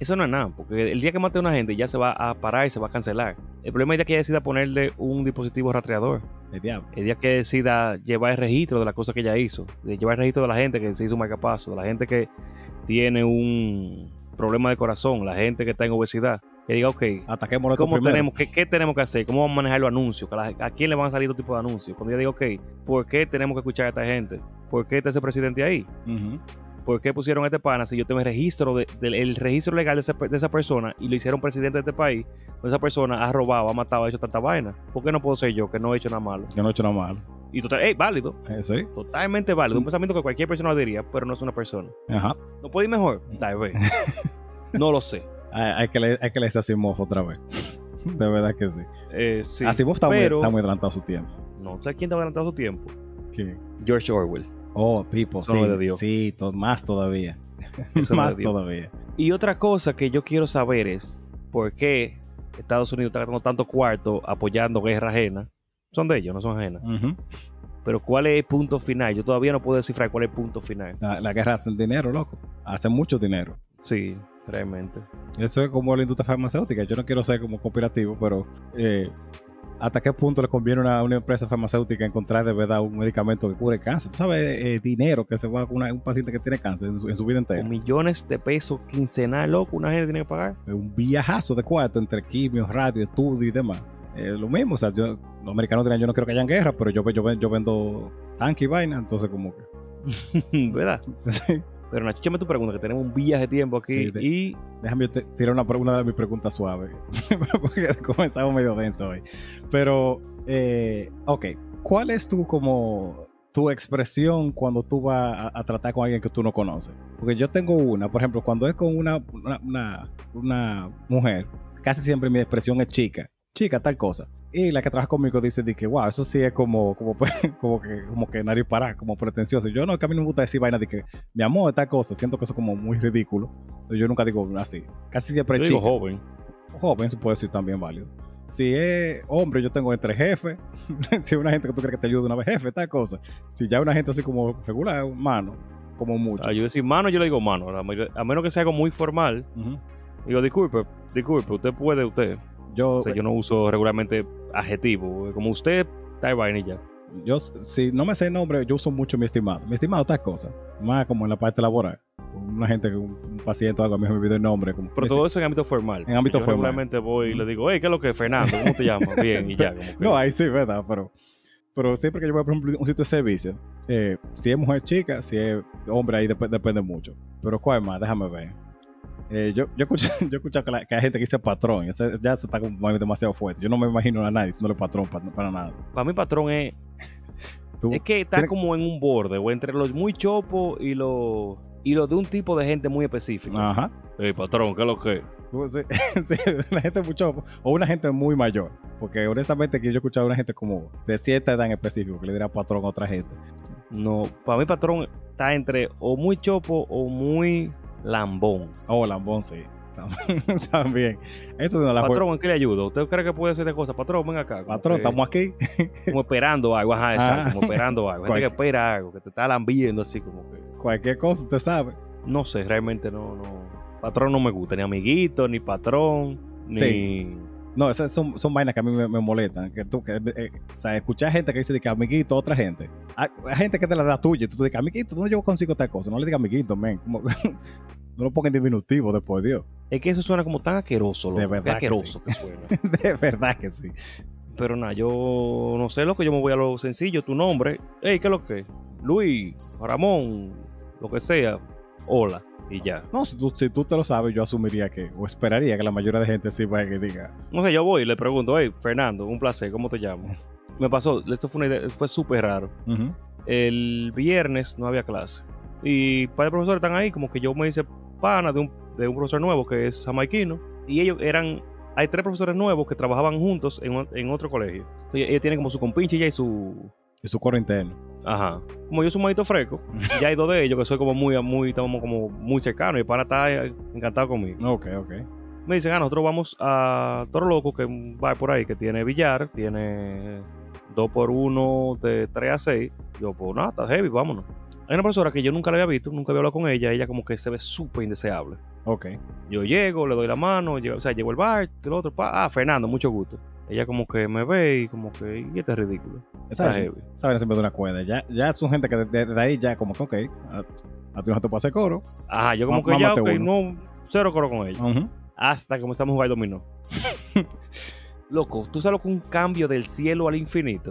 Eso no es nada, porque el día que mate a una gente ya se va a parar y se va a cancelar. El problema es el día que ella decida ponerle un dispositivo rastreador. El diablo. El día que decida llevar el registro de las cosas que ella hizo. Llevar el registro de la gente que se hizo un marcapaso, de la gente que tiene un problema de corazón, la gente que está en obesidad. Que diga, ok, ataquémoslo ¿cómo tenemos, ¿qué tenemos que hacer? ¿Cómo vamos a manejar los anuncios? ¿A quién le van a salir los tipos de anuncios? Cuando ella diga, ok, ¿por qué tenemos que escuchar a esta gente? ¿Por qué está ese presidente ahí? Uh-huh. ¿Por qué pusieron a este pana si yo tengo el registro, el registro legal de esa persona y lo hicieron presidente de este país? Esa persona ha robado, ha matado, ha hecho tanta vaina. ¿Por qué no puedo ser yo que no he hecho nada malo? Yo no he hecho nada malo. Y válido. ¿Sí? Totalmente válido. Un pensamiento que cualquier persona lo diría, pero no es una persona. Ajá. ¿No puede ir mejor? Tal vez. No lo sé. Hay que leer a Asimov otra vez. De verdad que sí. Sí. Asimov está muy adelantado a su tiempo. No, ¿sabes quién está adelantado a su tiempo? ¿Quién? George Orwell. Oh, people, sí, más todavía. Más todavía. Y otra cosa que yo quiero saber es por qué Estados Unidos está gastando tanto cuarto apoyando guerra ajena. Son de ellos, no son ajenas. Uh-huh. Pero ¿cuál es el punto final? Yo todavía no puedo descifrar cuál es el punto final. La guerra hace dinero, loco. Hace mucho dinero. Sí, realmente. Eso es como la industria farmacéutica. Yo no quiero ser como conspirativo, pero... ¿hasta qué punto le conviene a una empresa farmacéutica encontrar de verdad un medicamento que cure el cáncer? ¿Tú sabes el dinero que se va con un paciente que tiene cáncer en su vida entera? Millones de pesos quincenal, loco, una gente tiene que pagar. Un viajazo de cuarto entre quimio, radio, estudio y demás. Lo mismo, o sea, los americanos dirán, yo no quiero que hayan guerra, pero yo vendo tanque y vaina, entonces como que... ¿Verdad? Sí. Pero Nacho, échame tu pregunta, que tenemos un viaje de tiempo aquí. Sí, y... Déjame tirar una de mis preguntas suaves, porque comenzamos medio denso hoy. Pero, ok, ¿cuál es tu expresión cuando tú vas a tratar con alguien que tú no conoces? Porque yo tengo una, por ejemplo, cuando es con una mujer, casi siempre mi expresión es chica, tal cosa. Y la que trabaja conmigo dice que, wow, eso sí es como que nariz pará, como pretencioso. Yo no, que a mí no me gusta decir vaina de que, mi amor, tal cosa. Siento que eso es como muy ridículo. Entonces yo nunca digo así. Casi siempre yo chica. Digo joven. Joven, se puede decir también válido. Si es hombre, yo tengo entre jefes. Si es una gente que tú crees que te ayuda una vez, jefe, tal cosa. Si ya es una gente así como regular, mano, como mucho. Yo decir mano, yo le digo mano. A menos que sea algo muy formal. Uh-huh. Digo, disculpe, usted puede, usted. Yo, o sea, yo no uso regularmente adjetivos. Como usted, está vainilla. Yo, si no me sé el nombre, yo uso mucho mi estimado. Mi estimado, estas cosas. Más como en la parte laboral. Una gente, un paciente o algo, a mí me olvidó el nombre. Como, pero todo eso en ámbito formal. En ámbito formal. Regularmente voy y le digo, hey, ¿qué es lo que es, Fernando? ¿Cómo te llamas? Bien, y ya. Como que... No, ahí sí, ¿verdad? Pero siempre que yo voy, por ejemplo, a un sitio de servicio, si es mujer chica, si es hombre, ahí depende mucho. Pero ¿cuál más? Déjame ver. Yo escuché que hay gente que dice patrón. Ya se está como demasiado fuerte. Yo no me imagino a nadie diciéndole patrón para nada. Para mí patrón es... es que está como en un borde, o entre los muy chopos y los... Y lo de un tipo de gente muy específico. Ajá. Hey, patrón, ¿qué es lo que? Sí, una gente mucho. O una gente muy mayor. Porque honestamente que yo he escuchado a una gente como de cierta edad en específico que le dirá patrón a otra gente. No, para mí patrón está entre o muy chopo o muy lambón. Oh, lambón, sí. También. Eso no la patrón, ¿en qué le ayudo? ¿Usted cree que puede hacer de cosas? Patrón, ven acá. Patrón, estamos aquí. Como esperando algo, ajá, exacto. Como esperando algo. Gente que espera algo, que te está lambiendo así como que. Cualquier cosa, ¿usted sabe? No sé, realmente no. Patrón no me gusta, ni amiguito, ni patrón, ni. Sí. No, esas son vainas que a mí me molestan. O sea, escuchar gente que dice de que amiguito, otra gente. Hay gente que te la da tuya y tú te dices, amiguito, ¿dónde yo consigo esta cosa? No le digas amiguito, men. Como... No lo ponga en diminutivo después, Dios. Es que eso suena como tan asqueroso, loco. De verdad que sí. Que suena. De verdad que sí. Pero nada, yo no sé, loco. Yo me voy a lo sencillo. Tu nombre. Hey, ¿qué es lo que? Luis, Ramón, lo que sea. Hola. Y ya. No, si tú te lo sabes, yo asumiría que, o esperaría que la mayoría de gente sí vaya que diga. No sé, yo voy y le pregunto, hey, Fernando, un placer, ¿cómo te llamo? Me pasó, esto fue una idea, fue súper raro. Uh-huh. El viernes no había clase. Y para el profesor están ahí, como que yo me hice pana de un profesor nuevo que es jamaiquino, y ellos eran, hay tres profesores nuevos que trabajaban juntos en otro colegio. Entonces, ellos tienen como su compinche ya y su coro interno. Ajá. Como yo soy un maldito fresco, ya hay dos de ellos que soy como muy estamos como muy cercanos, y para estar encantado conmigo. Ok. Me dicen, nosotros vamos a Toro Loco, que va por ahí, que tiene billar, tiene 2x1 de 3 a 6. Yo, pues nada, está heavy, vámonos. Hay una profesora que yo nunca la había visto, nunca había hablado con ella. Ella como que se ve súper indeseable. Ok. Yo llego, le doy la mano, llego al bar, el otro, Fernando, mucho gusto. Ella como que me ve y como que, y este es ridículo. Saben siempre de una cuerda. Ya son gente que de ahí ya como que, ok, a ti no te puedo hacer coro. Ajá, yo como que ya, ok, uno. No, cero coro con ella. Uh-huh. Hasta que comenzamos a jugar dominó. Loco, tú sabes con un cambio del cielo al infinito.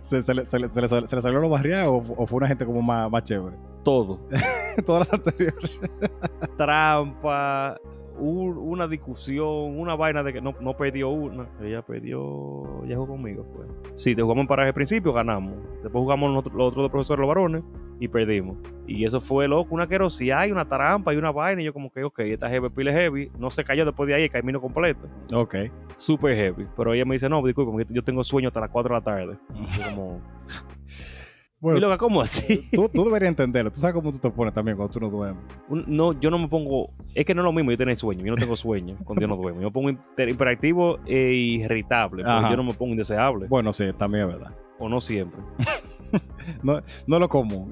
¿Se le salió lo barriado o fue una gente como más chévere? Todo. Todas las anteriores. Trampa, una discusión, una vaina de que no perdió una. Ella perdió, ella jugó conmigo. Pues. Sí, te jugamos en paraje al principio, ganamos. Después jugamos los otros dos profesores, los varones, y perdimos. Y eso fue, loco, una querosidad y una trampa y una vaina. Y yo como que, ok, esta heavy, pile heavy. No se cayó después de ahí el camino completo. Ok. Súper heavy. Pero ella me dice, no, disculpe, yo tengo sueño hasta las 4 de la tarde. Yo como... Bueno, y loca, ¿cómo así? Tú deberías entenderlo. Tú sabes cómo tú te pones también cuando tú no duermes. No, yo no me pongo... Es que no es lo mismo yo tener sueño. Yo no tengo sueño cuando yo no duermo. Yo me pongo hiperactivo e irritable. Pero yo no me pongo indeseable. Bueno, sí, también es verdad. O no siempre. No es lo común.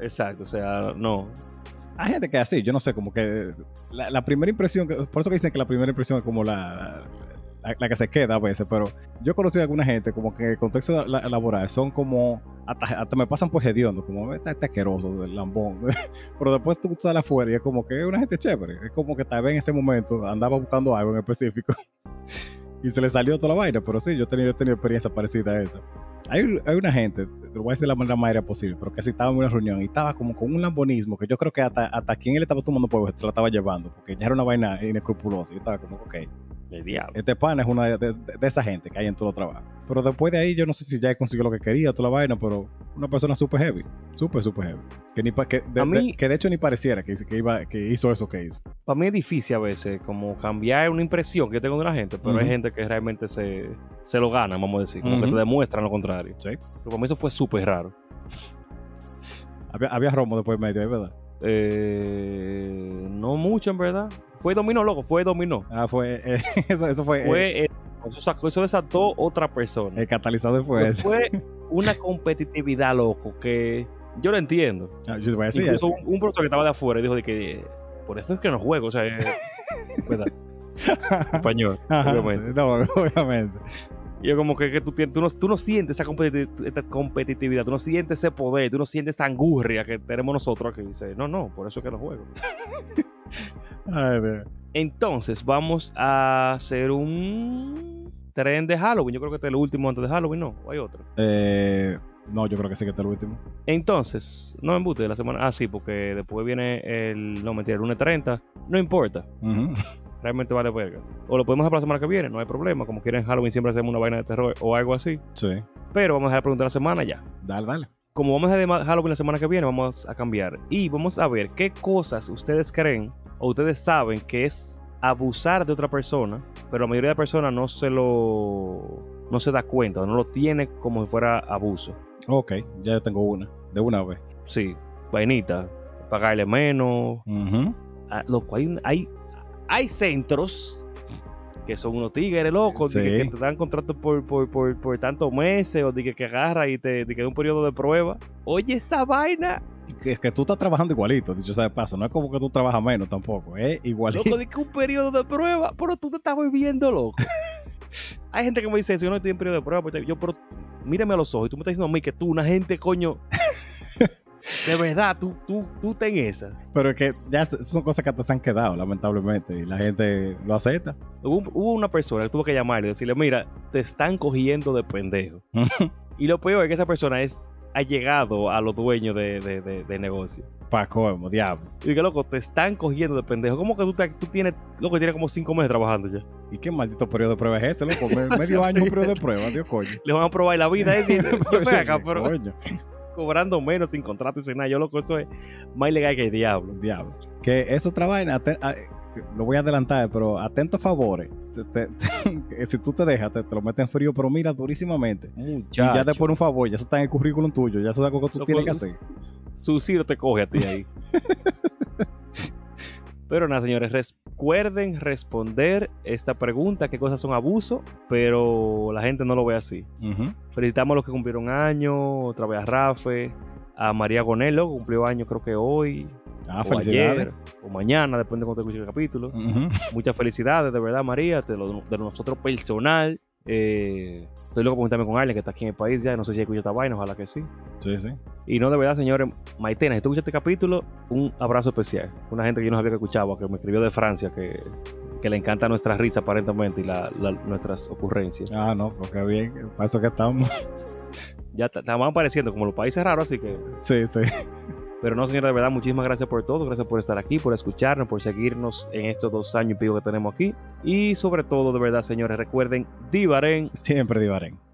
Exacto, o sea, no. Hay gente que es así. Yo no sé, como que... La primera impresión... Por eso que dicen que la primera impresión es como la que se queda a veces, pero yo he conocido a alguna gente como que en el contexto laboral son como, hasta me pasan pues hediondo, como está asqueroso, el lambón, pero después tú sales afuera y es como que es una gente chévere, es como que tal vez en ese momento andaba buscando algo en específico y se le salió toda la vaina, pero sí, yo he tenido experiencia parecida a esa. Hay una gente, te lo voy a decir de la manera más aérea posible, pero que sí estaba en una reunión y estaba como con un lambonismo que yo creo que hasta quien él estaba tomando pues se la estaba llevando, porque ya era una vaina inescrupulosa y yo estaba como, ok, el diablo. Este pana es una de esa gente que hay en todo el trabajo. Pero después de ahí, yo no sé si ya consiguió lo que quería, toda la vaina, pero una persona súper heavy. Súper heavy. Que de hecho ni pareciera que hizo eso que hizo. Para mí es difícil a veces como cambiar una impresión que yo tengo de la gente, pero uh-huh. Hay gente que realmente se lo gana, vamos a decir. Como uh-huh. Que te demuestran lo contrario. Sí. Pero para mí eso fue súper raro. Había romo después de medio, ¿es verdad? No mucho, en verdad. Fue dominó, loco, fue dominó. Eso fue. Eso desató otra persona. El catalizador fue eso. Fue una competitividad, loco, que yo lo entiendo. Yo te voy a decir, incluso un profesor que estaba de afuera y dijo de que por eso es que no juego, o sea, ¿verdad? español. Ajá, obviamente. Sí, no, obviamente. Yo como que tú no sientes esa competitividad, tú no sientes ese poder, tú no sientes esa angurria que tenemos nosotros que dice, no, por eso es que no juego. Ay, entonces vamos a hacer un tren de Halloween. Yo creo que este es el último antes de Halloween, ¿no? ¿O hay otro? No, yo creo que sí que este es el último. Entonces, no me embute de la semana. Ah, sí, porque después viene el... No, mentira, el lunes 30. No importa. Uh-huh. Realmente vale verga. O lo podemos hacer para la semana que viene, no hay problema. Como quieren, Halloween siempre hacemos una vaina de terror o algo así. Sí. Pero vamos a dejar la pregunta de la semana ya. Dale. Como vamos a hacer Halloween la semana que viene, vamos a cambiar. Y vamos a ver qué cosas ustedes creen o ustedes saben que es abusar de otra persona, pero la mayoría de personas no se da cuenta, no lo tiene como si fuera abuso. Ok, ya tengo una. De una vez. Sí, vainita. Pagarle menos. Uh-huh. Loco, hay centros que son unos tigres, locos, sí, que te dan contratos por tantos meses, o que agarra y te da un periodo de prueba. Oye, esa vaina. Es que tú estás trabajando igualito, dicho sea de paso. No es como que tú trabajas menos tampoco, ¿eh? Igualito. Loco, un periodo de prueba, pero tú te estás volviendo loco. Hay gente que me dice, si yo no estoy en periodo de prueba, pues yo, pero mírame a los ojos y tú me estás diciendo a mí que tú, una gente, coño... De verdad, tú ten esa. Pero es que ya son cosas que hasta se han quedado, lamentablemente, y la gente lo acepta. Hubo una persona que tuvo que llamarle y decirle, mira, te están cogiendo de pendejo. Y lo peor es que esa persona ha llegado a los dueños de negocio. Pa' cómo, diablo. Y que, loco, te están cogiendo de pendejo. ¿Cómo que tú tienes, loco, tienes como 5 meses trabajando ya? ¿Y qué maldito periodo de prueba es ese, loco? Medio año un periodo de prueba, Dios coño. Le van a probar la vida, ¿eh? Pero... coño. Cobrando menos, sin contrato y sin nada. Yo, loco, eso es más ilegal que el diablo. Diablo. Que eso trabaja, lo voy a adelantar, pero atento favores. Si tú te dejas, te lo meten frío, pero mira, durísimamente. Muchacho. Y ya te pone un favor, ya eso está en el currículum tuyo, ya eso es algo que tú tienes que hacer. Suicidio te coge a ti ahí. Pero nada, señores, recuerden responder esta pregunta, qué cosas son abuso, pero la gente no lo ve así. Uh-huh. Felicitamos a los que cumplieron años, otra vez a Rafe, a María Gonelo, cumplió años creo que hoy, felicidades. Ayer, o mañana, depende de cuando te escuches el capítulo. Uh-huh. Muchas felicidades, de verdad, María, de nosotros personal. Estoy loco por juntarme con alguien que está aquí en el país ya, no sé si escucha esta vaina, ojalá que sí. Sí. Y no, de verdad, señores, Maitena, si tú escuchas este capítulo, un abrazo especial. Una gente que yo no sabía que escuchaba, que me escribió de Francia, que le encanta nuestras risas aparentemente y nuestras ocurrencias. Ah, no, porque bien, para eso que estamos. Ya estaban apareciendo como los países raros, así que... Sí. Pero no, señora, de verdad, muchísimas gracias por todo. Gracias por estar aquí, por escucharnos, por seguirnos en estos 2 años y pico que tenemos aquí. Y sobre todo, de verdad, señores, recuerden, divaren. Siempre divaren.